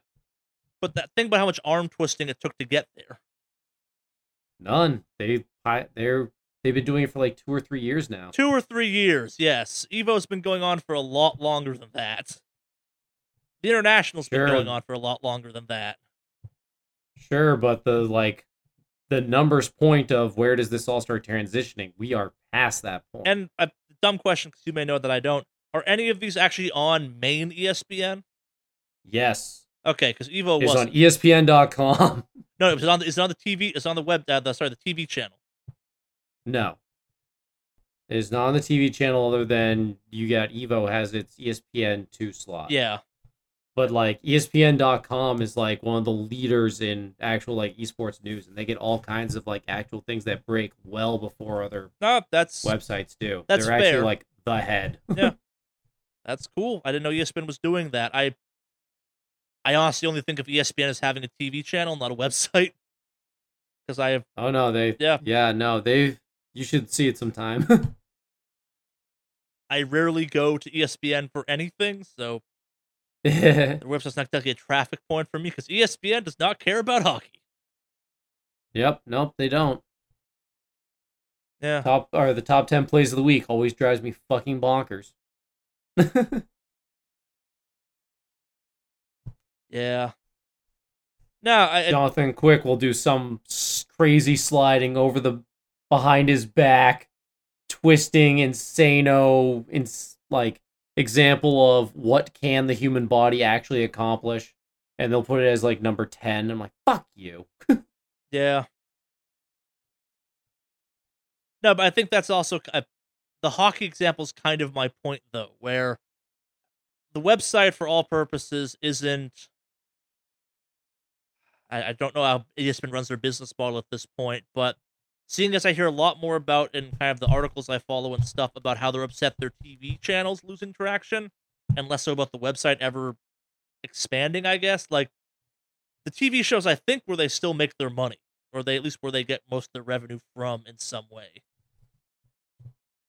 But that thing about how much arm twisting it took to get there. None. They've been doing it for like 2 or 3 years now. 2 or 3 years, yes. Evo's been going on for a lot longer than that. The International's been going on for a lot longer than that. Sure, but the numbers point of where does this all start transitioning? We are past that point. And a dumb question, because you may know that I don't. Are any of these actually on main ESPN? Yes. Okay, because Evo was on ESPN.com. No, it's on the TV. It's on the web. The TV channel. No. It is not on the TV channel other than you got Evo has its ESPN2 slot. Yeah. But like ESPN.com is like one of the leaders in actual like esports news, and they get all kinds of like actual things that break well before other websites do. They're fair. Actually like the head. Yeah. That's cool. I didn't know ESPN was doing that. I honestly only think of ESPN as having a TV channel, not a website. Because I have. Oh no, they. Yeah. Yeah, no, they. You should see it sometime. I rarely go to ESPN for anything, so their website's not definitely a traffic point for me because ESPN does not care about hockey. Yep, nope, they don't. Yeah. The top 10 plays of the week always drives me fucking bonkers. Yeah. No, Jonathan Quick will do some crazy sliding over the behind his back, twisting, insano, like example of what can the human body actually accomplish, and they'll put it as like number 10. I'm like, fuck you. Yeah. No, but I think that's also the hockey example is kind of my point, though, where the website for all purposes isn't. I don't know how ESPN runs their business model at this point, but seeing as I hear a lot more about in kind of the articles I follow and stuff about how they're upset their TV channels losing traction and less so about the website ever expanding, I guess. Like the TV shows, I think, where they still make their money, or they at least where they get most of their revenue from in some way.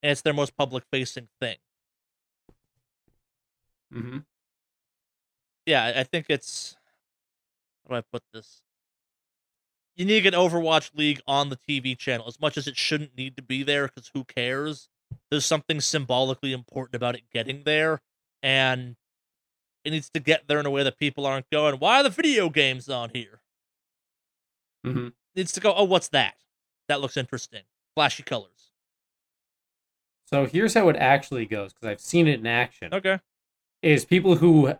And it's their most public-facing thing. Mm-hmm. Yeah, I think it's... How do I put this? You need to get Overwatch League on the TV channel, as much as it shouldn't need to be there, because who cares? There's something symbolically important about it getting there, and it needs to get there in a way that people aren't going, why are the video games on here? Mm-hmm. It needs to go, oh, what's that? That looks interesting. Flashy colors. So here's how it actually goes, because I've seen it in action. Okay. Is people who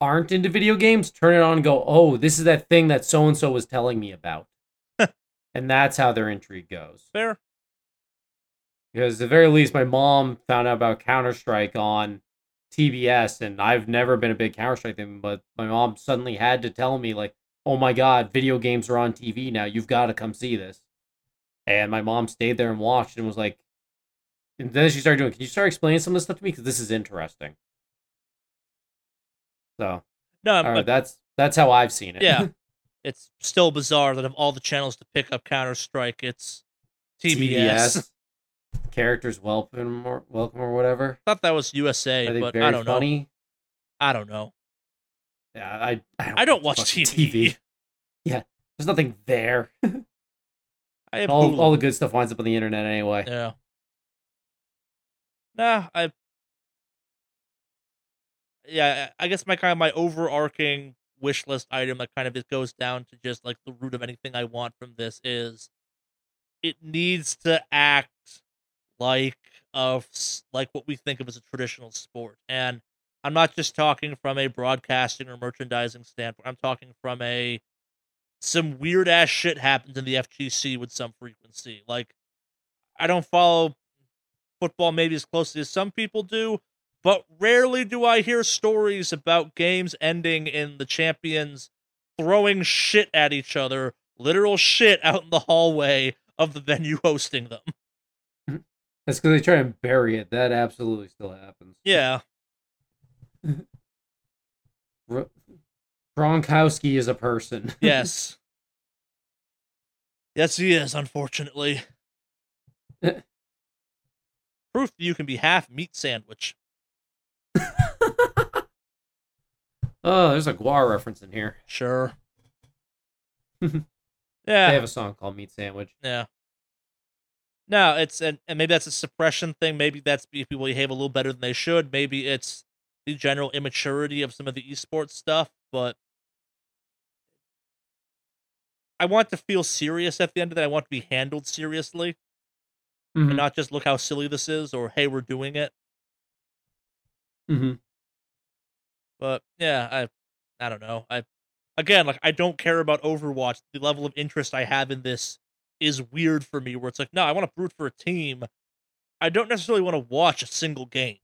aren't into video games turn it on and go, oh, this is that thing that so-and-so was telling me about. And that's how their intrigue goes. Fair. Because at the very least, my mom found out about Counter-Strike on TBS, and I've never been a big Counter-Strike fan, but my mom suddenly had to tell me, like, oh my god, video games are on TV now, you've got to come see this. And my mom stayed there and watched and was like, and then she started doing, can you start explaining some of this stuff to me? Because this is interesting. So, no, but that's how I've seen it. Yeah, it's still bizarre that of all the channels to pick up Counter-Strike, it's TBS. Characters welcome or whatever. I thought that was USA, but I don't know. I don't know. Yeah, I don't watch TV. Yeah, there's nothing there. I have all the good stuff winds up on the internet anyway. Yeah. Nah, I guess my overarching wish list item that kind of it goes down to just like the root of anything I want from this is it needs to act like what we think of as a traditional sport. And I'm not just talking from a broadcasting or merchandising standpoint. I'm talking from some weird ass shit happens in the FGC with some frequency. Like, I don't follow football maybe as closely as some people do, but rarely do I hear stories about games ending in the champions throwing shit at each other, literal shit out in the hallway of the venue hosting them. That's because they try and bury it. That absolutely still happens. Yeah. Gronkowski is a person. Yes. Yes, he is, unfortunately. Proof that you can be half meat sandwich. Oh, there's a Guar reference in here. Sure. Yeah. They have a song called Meat Sandwich. Yeah. No, it's and maybe that's a suppression thing. Maybe that's people behave a little better than they should. Maybe it's the general immaturity of some of the esports stuff, but I want to feel serious at the end of that. I want to be handled seriously. Mm-hmm. And not just look how silly this is, or hey, we're doing it. Mm-hmm. But yeah, I don't know. I don't care about Overwatch. The level of interest I have in this is weird for me, where it's like, no, I want to root for a team. I don't necessarily want to watch a single game.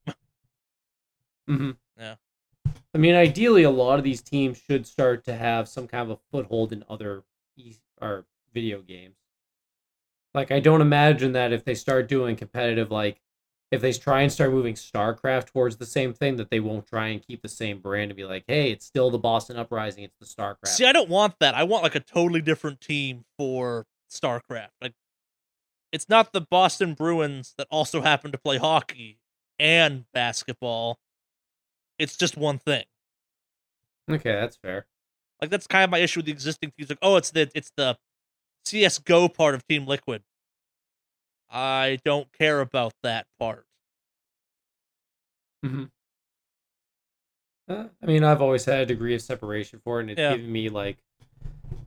Mm-hmm. Yeah. I mean, ideally, a lot of these teams should start to have some kind of a foothold in other or video games. Like, I don't imagine that if they start doing competitive, like, if they try and start moving StarCraft towards the same thing, that they won't try and keep the same brand and be like, hey, it's still the Boston Uprising, it's the StarCraft. See, I don't want that. I want like a totally different team for StarCraft. Like, it's not the Boston Bruins that also happen to play hockey and basketball. It's just one thing. Okay, that's fair. Like, that's kind of my issue with the existing teams. Like, oh, it's the CSGO part of Team Liquid. I don't care about that part. Mm-hmm. I mean, I've always had a degree of separation for it, and it's given me, like,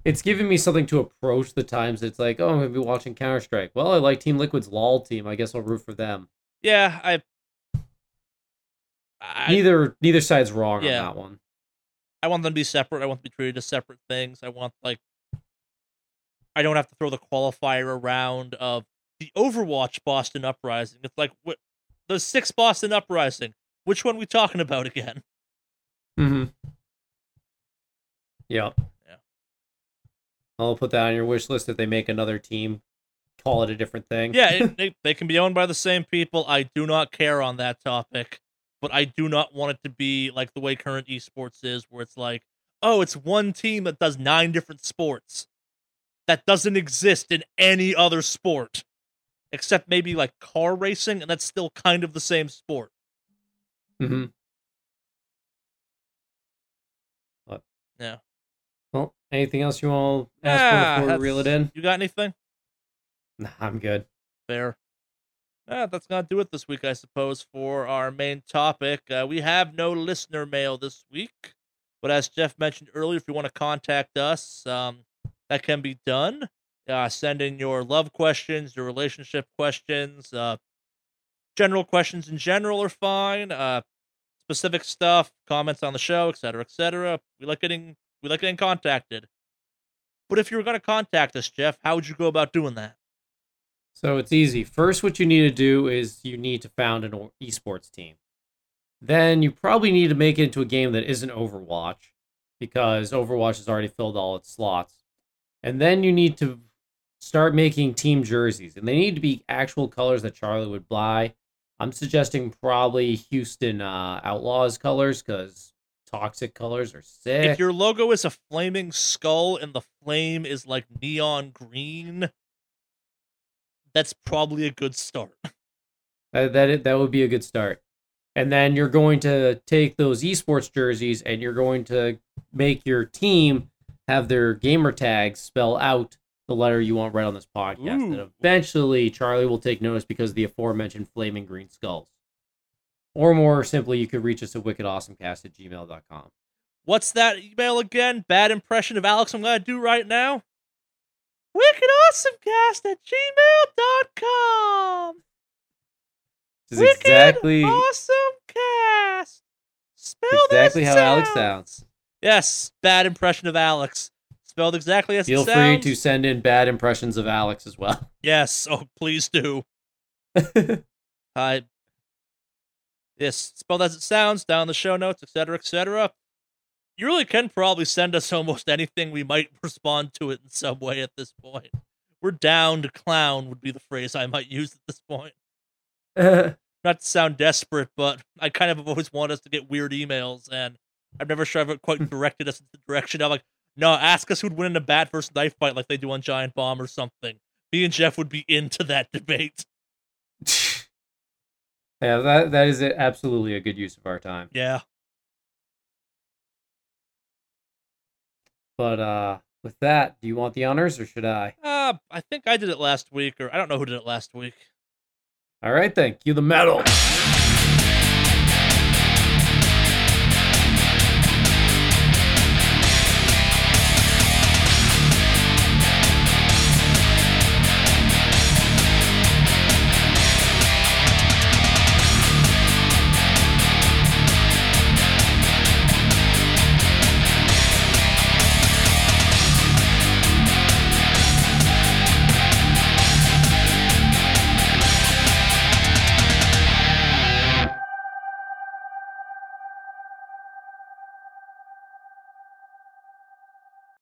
it's given me something to approach the times. It's like, oh, I'm going to be watching Counter-Strike. Well, I like Team Liquid's LOL team. I guess I'll root for them. Yeah, Neither side's wrong on that one. I want them to be separate. I want them to be treated as separate things. I want, like, I don't have to throw the qualifier around of the Overwatch Boston Uprising. It's like, what, the 6 Boston Uprising. Which one are we talking about again? Mm-hmm. Yeah. Yeah. I'll put that on your wish list if they make another team. Call it a different thing. Yeah, they can be owned by the same people. I do not care on that topic. But I do not want it to be like the way current esports is, where it's like, oh, it's one team that does 9 different sports. That doesn't exist in any other sport. Except maybe like car racing, and that's still kind of the same sport. Mm-hmm. What? Yeah. Well, anything else you want to ask for before we reel it in? You got anything? Nah, I'm good. Fair. That's going to do it this week, I suppose, for our main topic. We have no listener mail this week, but as Jeff mentioned earlier, if you want to contact us, that can be done. Send in your love questions, your relationship questions, general questions in general are fine, specific stuff, comments on the show, etc., etc. We like getting contacted. But if you were going to contact us, Jeff, how would you go about doing that? So it's easy. First, what you need to do is you need to found an esports team. Then you probably need to make it into a game that isn't Overwatch, because Overwatch has already filled all its slots. And then you need to start making team jerseys, and they need to be actual colors that Charlie would buy. I'm suggesting probably Houston Outlaws colors, because toxic colors are sick. If your logo is a flaming skull and the flame is like neon green, that's probably a good start. That would be a good start. And then you're going to take those esports jerseys and you're going to make your team have their gamer tags spell out the letter you want read on this podcast. Ooh. And eventually Charlie will take notice because of the aforementioned flaming green skulls. Or more simply, you could reach us at wickedawesomecast@gmail.com. What's that email again? Bad impression of Alex I'm going to do right now. WickedAwesomeCast@gmail.com. This is exactly awesome cast. Exactly how Alex sounds. Yes, bad impression of Alex. Spelled exactly as it sounds. Feel free to send in bad impressions of Alex as well. Yes, oh please do. Yes, spelled as it sounds, down in the show notes, etc., etc. You really can probably send us almost anything. We might respond to it in some way at this point. We're down to clown would be the phrase I might use at this point. Not to sound desperate, but I kind of have always wanted us to get weird emails, and I'm never sure I've quite directed us in the direction. I'm like, no, ask us who'd win in a bat versus knife fight like they do on Giant Bomb or something. Me and Jeff would be into that debate. Yeah, that is absolutely a good use of our time. Yeah. But with that, do you want the honors or should I? I think I did it last week, or I don't know who did it last week. All right, then. Cue the medal.